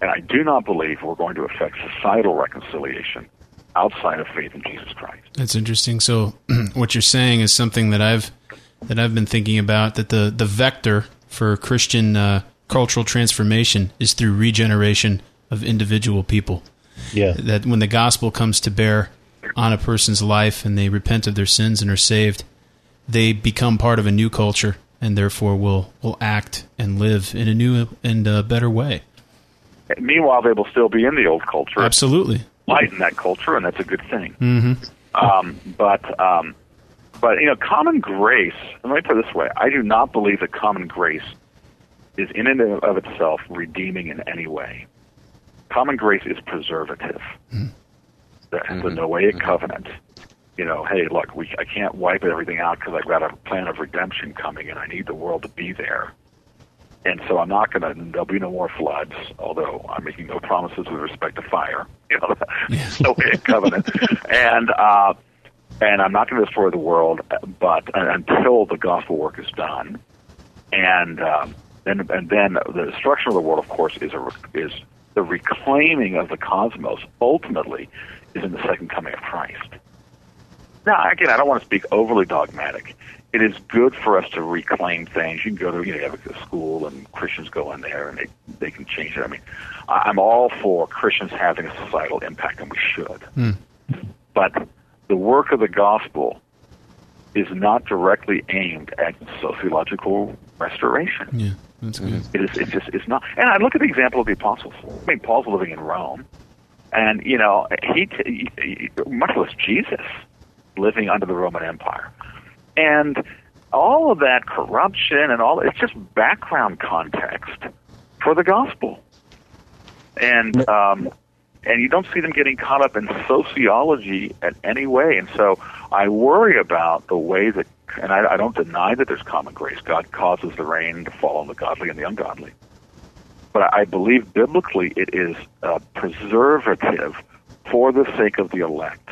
And I do not believe we're going to affect societal reconciliation outside of faith in Jesus Christ. That's interesting. So what you're saying is something that I've that I've been thinking about, that the, the vector for Christian uh, cultural transformation is through regeneration of individual people. Yeah. That when the gospel comes to bear on a person's life and they repent of their sins and are saved, they become part of a new culture and therefore will, will act and live in a new and a better way. Meanwhile, they will still be in the old culture. Absolutely. Lighten that culture, and that's a good thing. Mm-hmm. Um, but, um, but you know, common grace, let me put it this way, I do not believe that common grace is in and of itself redeeming in any way. Common grace is preservative. Mm-hmm. That's the mm-hmm. Noahic covenant. You know, hey, look, we, I can't wipe everything out because I've got a plan of redemption coming, and I need the world to be there. And so I'm not going to, there'll be no more floods, although I'm making no promises with respect to fire. You know, that's no way of covenant. And, uh, and I'm not going to destroy the world, but uh, until the gospel work is done. And, um, and, and then the destruction of the world, of course, is, a, is the reclaiming of the cosmos, ultimately, is in the second coming of Christ. Now, again, I don't want to speak overly dogmatic. It is good for us to reclaim things. You can go to, you know, you have a school and Christians go in there and they, they can change it. I mean, I'm all for Christians having a societal impact, and we should. Mm. But the work of the gospel is not directly aimed at sociological restoration. Yeah, that's good. It is, it's just, it's not. And I look at the example of the apostles. I mean, Paul's living in Rome, and, you know, he, he much less Jesus, living under the Roman Empire. And all of that corruption and all, it's just background context for the gospel. And um, and you don't see them getting caught up in sociology in any way. And so I worry about the way that, and I, I don't deny that there's common grace. God causes the rain to fall on the godly and the ungodly. But I believe biblically it is a preservative for the sake of the elect.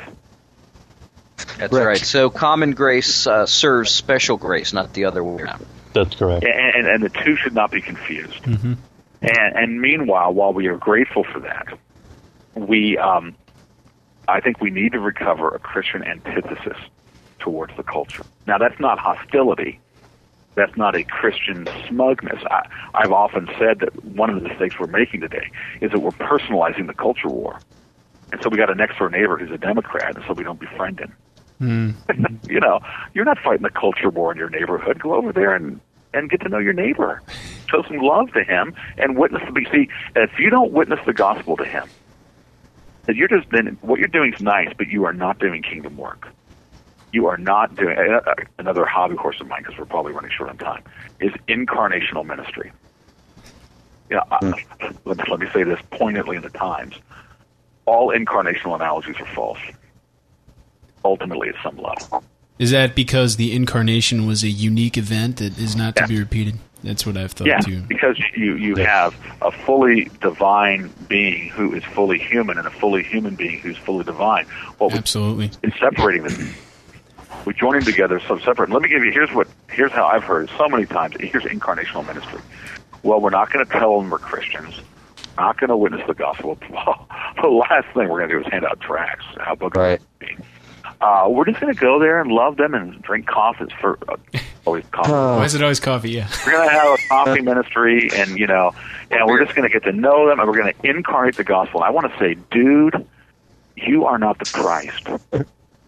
That's right. right. So common grace uh, serves special grace, not the other way around. That's correct. And, and the two should not be confused. Mm-hmm. And, and meanwhile, while we are grateful for that, we, um, I think we need to recover a Christian antithesis towards the culture. Now, that's not hostility. That's not a Christian smugness. I, I've often said that one of the mistakes we're making today is that we're personalizing the culture war. And so we got a next-door neighbor who's a Democrat, and so we don't befriend him. Mm. You know, you're not fighting the culture war in your neighborhood. Go over there and, and get to know your neighbor. Show some love to him and witness the B C. If you don't witness the gospel to him, then you're just then what you're doing is nice, but you are not doing kingdom work. You are not doing another hobby horse of mine, because we're probably running short on time, is incarnational ministry. Yeah, you know, mm. let, let me say this poignantly in the Times. All incarnational analogies are false. Ultimately, at some level, is that because the incarnation was a unique event that is not yeah. to be repeated? That's what I've thought yeah, too. Yeah, because you you yeah. have a fully divine being who is fully human, and a fully human being who's fully divine. Well, absolutely, in separating them, we join them together, so separate. Let me give you here's what here's how I've heard so many times. Here's incarnational ministry. Well, we're not going to tell them we're Christians. We're not going to witness the gospel. Well, the last thing we're going to do is hand out tracts. How book right. Uh, we're just going to go there and love them and drink coffee. For uh, always coffee. Uh, Why is it always coffee? Yeah, we're going to have a coffee ministry, and you know, and we're just going to get to know them, and we're going to incarnate the gospel. I want to say, dude, you are not the Christ,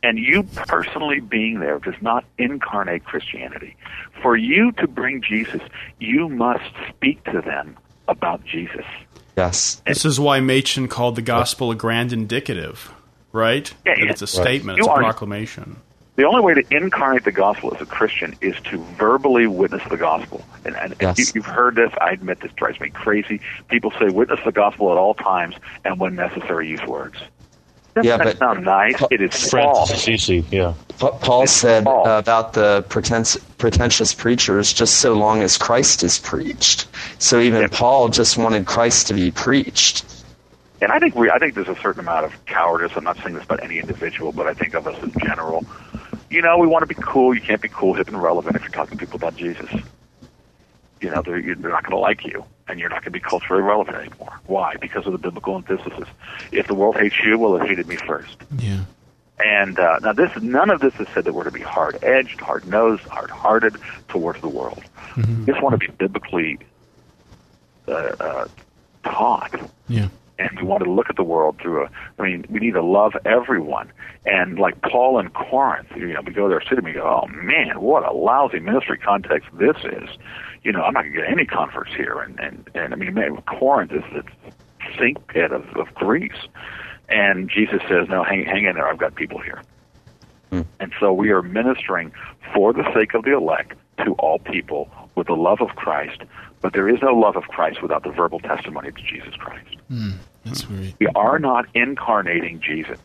and you personally being there does not incarnate Christianity. For you to bring Jesus, you must speak to them about Jesus. Yes, and this is why Machen called the gospel a grand indicative. Right? Yeah, yeah. It's a statement. Right. It's a proclamation. The only way to incarnate the gospel as a Christian is to verbally witness the gospel. And, and yes. if you've heard this, I admit this drives me crazy. People say, witness the gospel at all times and when necessary, use words. Doesn't yeah, that sound nice? Pa- it is false. Francis, yeah. pa- Paul it's said false. about the pretense, pretentious preachers, just so long as Christ is preached. So even yeah. Paul just wanted Christ to be preached. and I think we I think there's a certain amount of cowardice. I'm not saying this about any individual, but I think of us in general. You know, we want to be cool. You can't be cool, hip, and relevant if you're talking to people about Jesus. You know, they're, they're not going to like you, and you're not going to be culturally relevant anymore. Why? Because of the biblical antithesis. If the world hates you, well, it hated me first. Yeah. And uh, now, this none of this is said that we're to be hard-edged, hard-nosed, hard-hearted towards the world. Mm-hmm. We just want to be biblically uh, uh, taught. Yeah. And we want to look at the world through a, I mean, we need to love everyone. And like Paul in Corinth, you know, we go to our city and we go, oh, man, what a lousy ministry context this is. You know, I'm not going to get any converts here. And, and, and I mean, man, Corinth is the sink pit of, of Greece. And Jesus says, no, hang, hang in there. I've got people here. Mm. And so we are ministering for the sake of the elect to all people with the love of Christ. But there is no love of Christ without the verbal testimony to Jesus Christ. Mm. That's great. We are not incarnating Jesus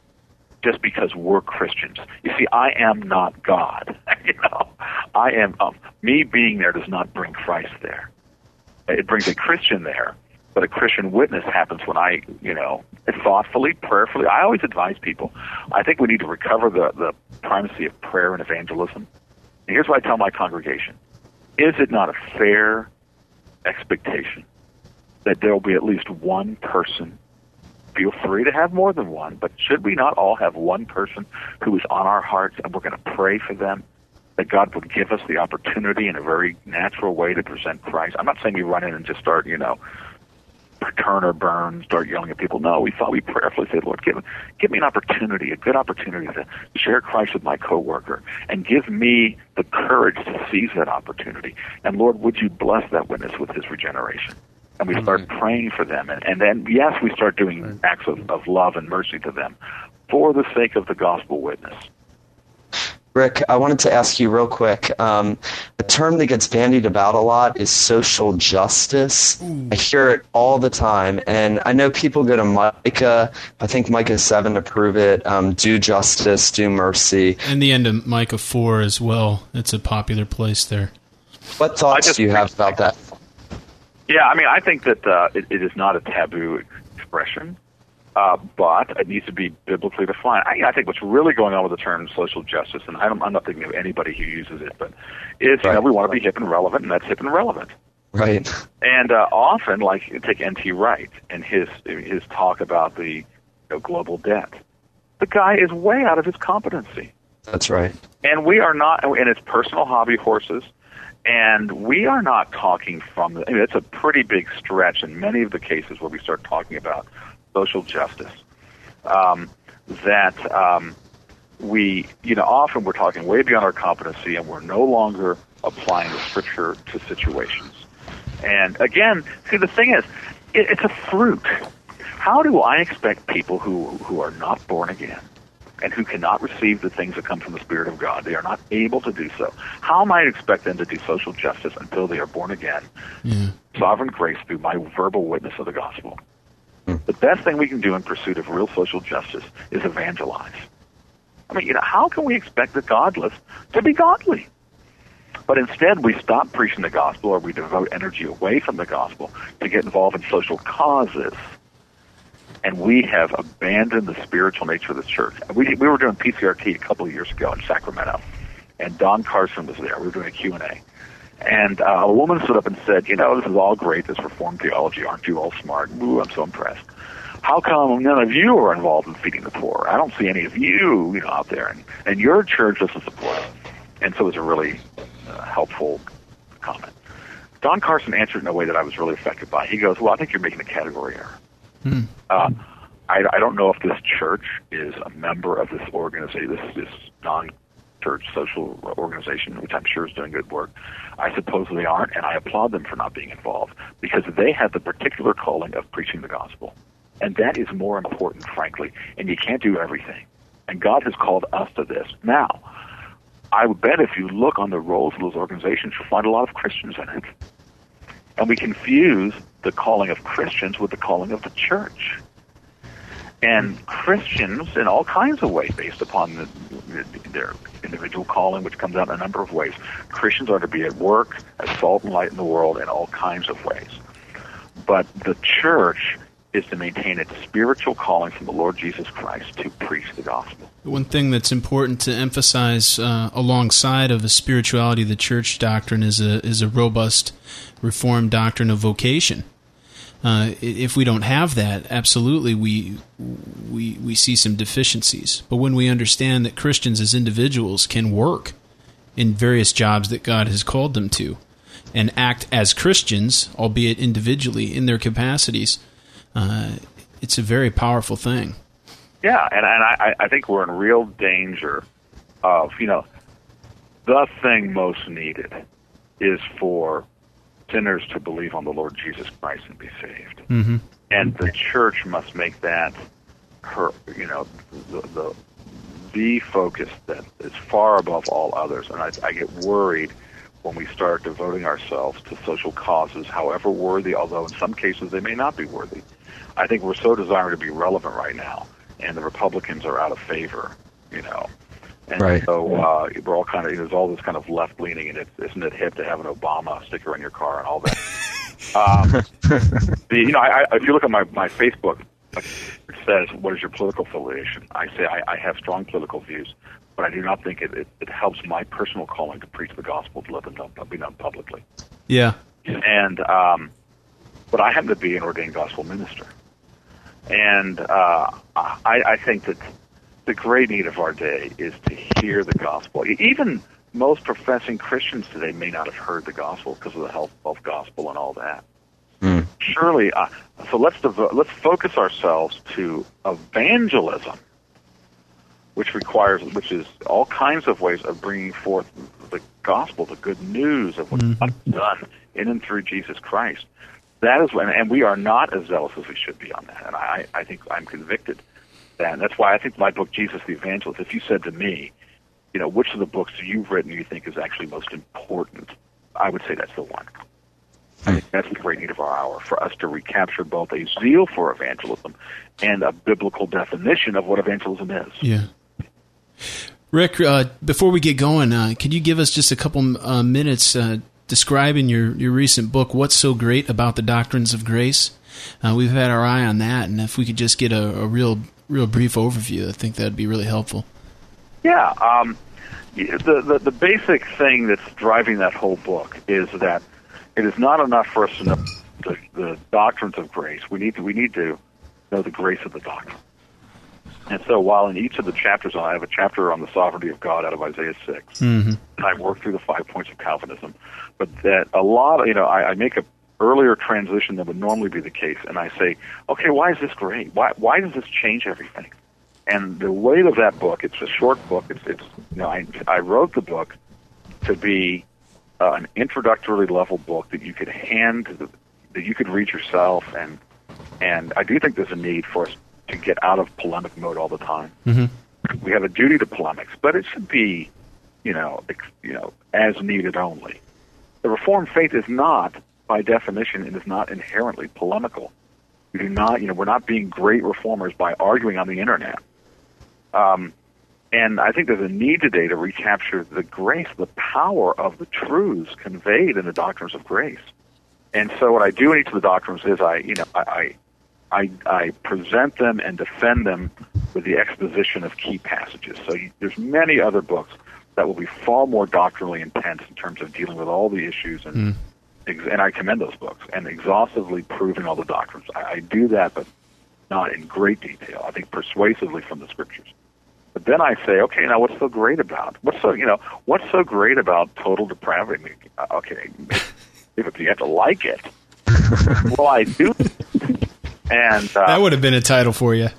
just because we're Christians. You see, I am not God. You know, I am um, me being there does not bring Christ there. It brings a Christian there, but a Christian witness happens when I, you know, thoughtfully, prayerfully. I always advise people. I think we need to recover the the primacy of prayer and evangelism. And here's what I tell my congregation: is it not a fair expectation that there will be at least one person? Feel free to have more than one, but should we not all have one person who is on our hearts and we're going to pray for them, that God would give us the opportunity in a very natural way to present Christ? I'm not saying we run in and just start, you know, turn or burn, start yelling at people. No, we thought we prayerfully said, Lord, give, give me an opportunity, a good opportunity to share Christ with my coworker, and give me the courage to seize that opportunity. And Lord, would you bless that witness with his regeneration? And we start mm-hmm. praying for them. And, and then, yes, we start doing right. acts of, of love and mercy to them for the sake of the gospel witness. Rick, I wanted to ask you real quick. Um, a term that gets bandied about a lot is social justice. Mm. I hear it all the time. And I know people go to Micah. I think Micah seven to prove it. Um, do justice, do mercy. And the end of Micah four as well. It's a popular place there. What thoughts just, do you have about that? Yeah, I mean, I think that uh, it, it is not a taboo expression, uh, but it needs to be biblically defined. I, I think what's really going on with the term social justice, and I don't, I'm not thinking of anybody who uses it, but is right. you know, we want to be hip and relevant, and that's hip and relevant. Right. And uh, often, like, take N T Wright and his his talk about the you know, global debt. The guy is way out of his competency. That's right. And we are not, and it's personal hobby horses. And we are not talking from, I mean, it's a pretty big stretch in many of the cases where we start talking about social justice, um, that um, we, you know, often we're talking way beyond our competency and we're no longer applying the scripture to situations. And again, see, the thing is, it, it's a fruit. How do I expect people who, who are not born again and who cannot receive the things that come from the Spirit of God? They are not able to do so. How am I to expect them to do social justice until they are born again? Yeah. Sovereign grace through my verbal witness of the gospel. Mm. The best thing we can do in pursuit of real social justice is evangelize. I mean, you know, how can we expect the godless to be godly? But instead, we stop preaching the gospel, or we devote energy away from the gospel to get involved in social causes. And we have abandoned the spiritual nature of the church. We we were doing P C R T a couple of years ago in Sacramento, and Don Carson was there. We were doing a Q and A. And uh, a woman stood up and said, you know, this is all great, this Reformed theology. Aren't you all smart? Ooh, I'm so impressed. How come none of you are involved in feeding the poor? I don't see any of you, you know, out there. And, and your church doesn't support it. And so it was a really uh, helpful comment. Don Carson answered in a way that I was really affected by. He goes, well, I think you're making a category error. Mm. Uh, I, I don't know if this church is a member of this organization, this, this non-church social organization, which I'm sure is doing good work. I suppose they aren't, and I applaud them for not being involved, because they have the particular calling of preaching the gospel. And that is more important, frankly, and you can't do everything. And God has called us to this. Now, I would bet if you look on the roles of those organizations, you'll find a lot of Christians in it. And we confuse the calling of Christians with the calling of the church. And Christians, in all kinds of ways, based upon the, their individual calling, which comes out in a number of ways, Christians are to be at work, as salt and light in the world, in all kinds of ways. But the church is to maintain its spiritual calling from the Lord Jesus Christ to preach the gospel. One thing that's important to emphasize uh, alongside of the spirituality of the church doctrine is a is a robust Reformed doctrine of vocation. Uh, if we don't have that, absolutely we we we see some deficiencies. But when we understand that Christians as individuals can work in various jobs that God has called them to, and act as Christians, albeit individually, in their capacities, uh, it's a very powerful thing. Yeah, and, and I, I think we're in real danger of, you know, the thing most needed is for sinners to believe on the Lord Jesus Christ and be saved. Mm-hmm. And the church must make that her, you know, the, the, the focus that is far above all others. And I, I get worried when we start devoting ourselves to social causes, however worthy, although in some cases they may not be worthy. I think we're so desiring to be relevant right now, and the Republicans are out of favor, you know. And right. so uh, we're all kind of, there's all this kind of left-leaning, and it's, isn't it hip to have an Obama sticker in your car and all that? um, the, you know, I, I, if you look at my, my Facebook, it says, what is your political affiliation? I say I, I have strong political views, but I do not think it, it, it helps my personal calling to preach the gospel, to let them know, be known publicly. Yeah. And, um, but I happen to be an ordained gospel minister. And uh, I, I think that the great need of our day is to hear the gospel. Even most professing Christians today may not have heard the gospel because of the health of gospel and all that. Mm. Surely, uh, so let's devo- let's focus ourselves to evangelism, which requires, which is all kinds of ways of bringing forth the gospel, the good news of what mm. God's done in and through Jesus Christ. That is, when, and we are not as zealous as we should be on that. And I, I think I'm convicted that. And that's why I think my book, Jesus the Evangelist, if you said to me, you know, which of the books you've written you think is actually most important, I would say that's the one. I think that's the great need of our hour, for us to recapture both a zeal for evangelism and a biblical definition of what evangelism is. Yeah. Rick, uh, before we get going, uh, could you give us just a couple uh, minutes uh, describing your, your recent book, What's So Great About the Doctrines of Grace? Uh, we've had our eye on that, and if we could just get a, a real real brief overview, I think that would be really helpful. Yeah. Um, the, the, the basic thing that's driving that whole book is that it is not enough for us to know the, the doctrines of grace. We need to, we need to know the grace of the doctrine. And so while in each of the chapters, I have a chapter on the sovereignty of God out of Isaiah six, mm-hmm. and I work through the five points of Calvinism, but that a lot of, you know, I, I make an earlier transition than would normally be the case, and I say, okay, why is this great? Why why does this change everything? And the weight of that book, it's a short book, it's, it's you know, I, I wrote the book to be uh, an introductory level book that you could hand, to the, that you could read yourself, and and I do think there's a need for us to get out of polemic mode all the time. Mm-hmm. We have a duty to polemics, but it should be, you know, ex- you know, as needed only. The Reformed faith is not, by definition, it is not inherently polemical. We do not, you know, we're not being great reformers by arguing on the internet. Um, and I think there's a need today to recapture the grace, the power of the truths conveyed in the doctrines of grace. And so, what I do in each of the doctrines is I, you know, I. I I, I present them and defend them with the exposition of key passages. So you, there's many other books that will be far more doctrinally intense in terms of dealing with all the issues, and mm. ex, and I commend those books, and exhaustively proving all the doctrines. I, I do that, but not in great detail. I think persuasively from the Scriptures. But then I say, okay, now what's so great about what's so you know what's so great about total depravity? I mean, okay, if you have to like it, well, I do. And, uh, that would have been a title for you.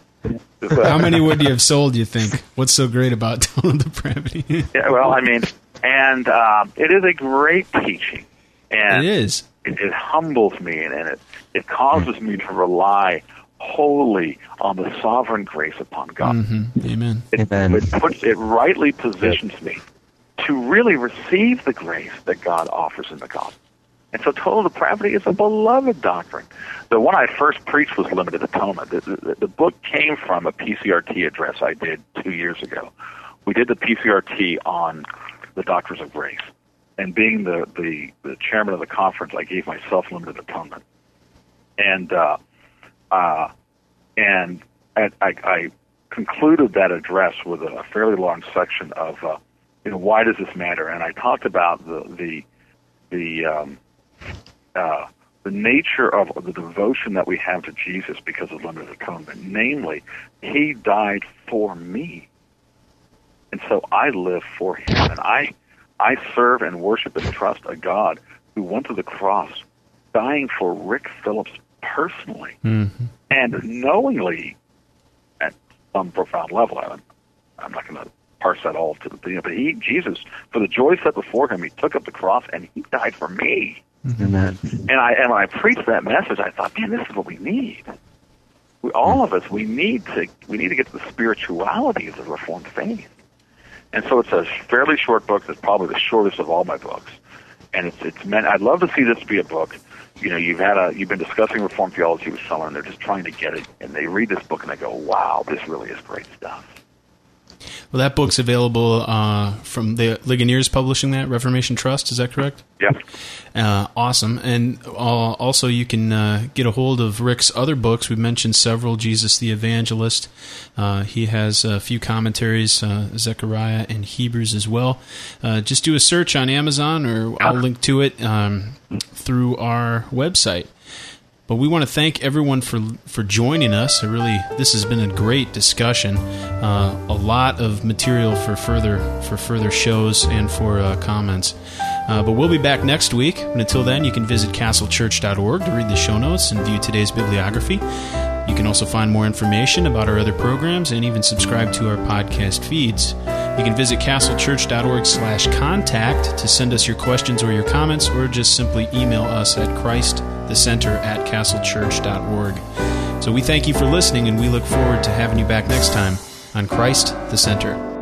How many would you have sold, you think? What's so great about total depravity? Yeah, well, I mean, and um, it is a great teaching. And it is. It, it humbles me, and, and it, it causes me to rely wholly on the sovereign grace upon God. Mm-hmm. Amen. It, Amen. It, puts, it rightly positions me to really receive the grace that God offers in the gospel. And so total depravity is a beloved doctrine. The one I first preached was limited atonement. The, the, the book came from a P C R T address I did two years ago. We did the P C R T on the doctrines of grace. And being the, the, the chairman of the conference, I gave myself limited atonement. And uh, Uh, and I, I, I concluded that address with a fairly long section of, uh, you know, why does this matter? And I talked about the the the um, uh, the nature of the devotion that we have to Jesus because of limited atonement. Namely, He died for me, and so I live for Him, and I I serve and worship and trust a God who went to the cross, dying for Rick Phillips personally, mm-hmm. and knowingly, at some profound level. I'm, I'm not going to parse that all to the you know, but he, Jesus, for the joy set before him, he took up the cross and he died for me. Amen. Mm-hmm. And I and when I preached that message, I thought, man, this is what we need. We, all of us, we need to we need to get to the spirituality of the Reformed faith. And so it's a fairly short book. That's probably the shortest of all my books. And it's it's meant. I'd love to see this be a book. You know, you've had a you've been discussing Reformed theology with someone, and they're just trying to get it, and they read this book and they go, "Wow, this really is great stuff." Well, that book's available uh, from the Ligonier's publishing that, Reformation Trust, is that correct? Yeah. Uh, awesome. And uh, also you can uh, get a hold of Rick's other books. We've mentioned several, Jesus the Evangelist. Uh, he has a few commentaries, uh, Zechariah and Hebrews as well. Uh, just do a search on Amazon, or I'll link to it um, through our website. But we want to thank everyone for for joining us. I really, this has been a great discussion. Uh, a lot of material for further for further shows and for uh, comments. Uh, but we'll be back next week. And until then, you can visit castle church dot org to read the show notes and view today's bibliography. You can also find more information about our other programs and even subscribe to our podcast feeds. You can visit castle church dot org slash contact to send us your questions or your comments, or just simply email us at christ the center at castle church dot org. So we thank you for listening, and we look forward to having you back next time on Christ the Center.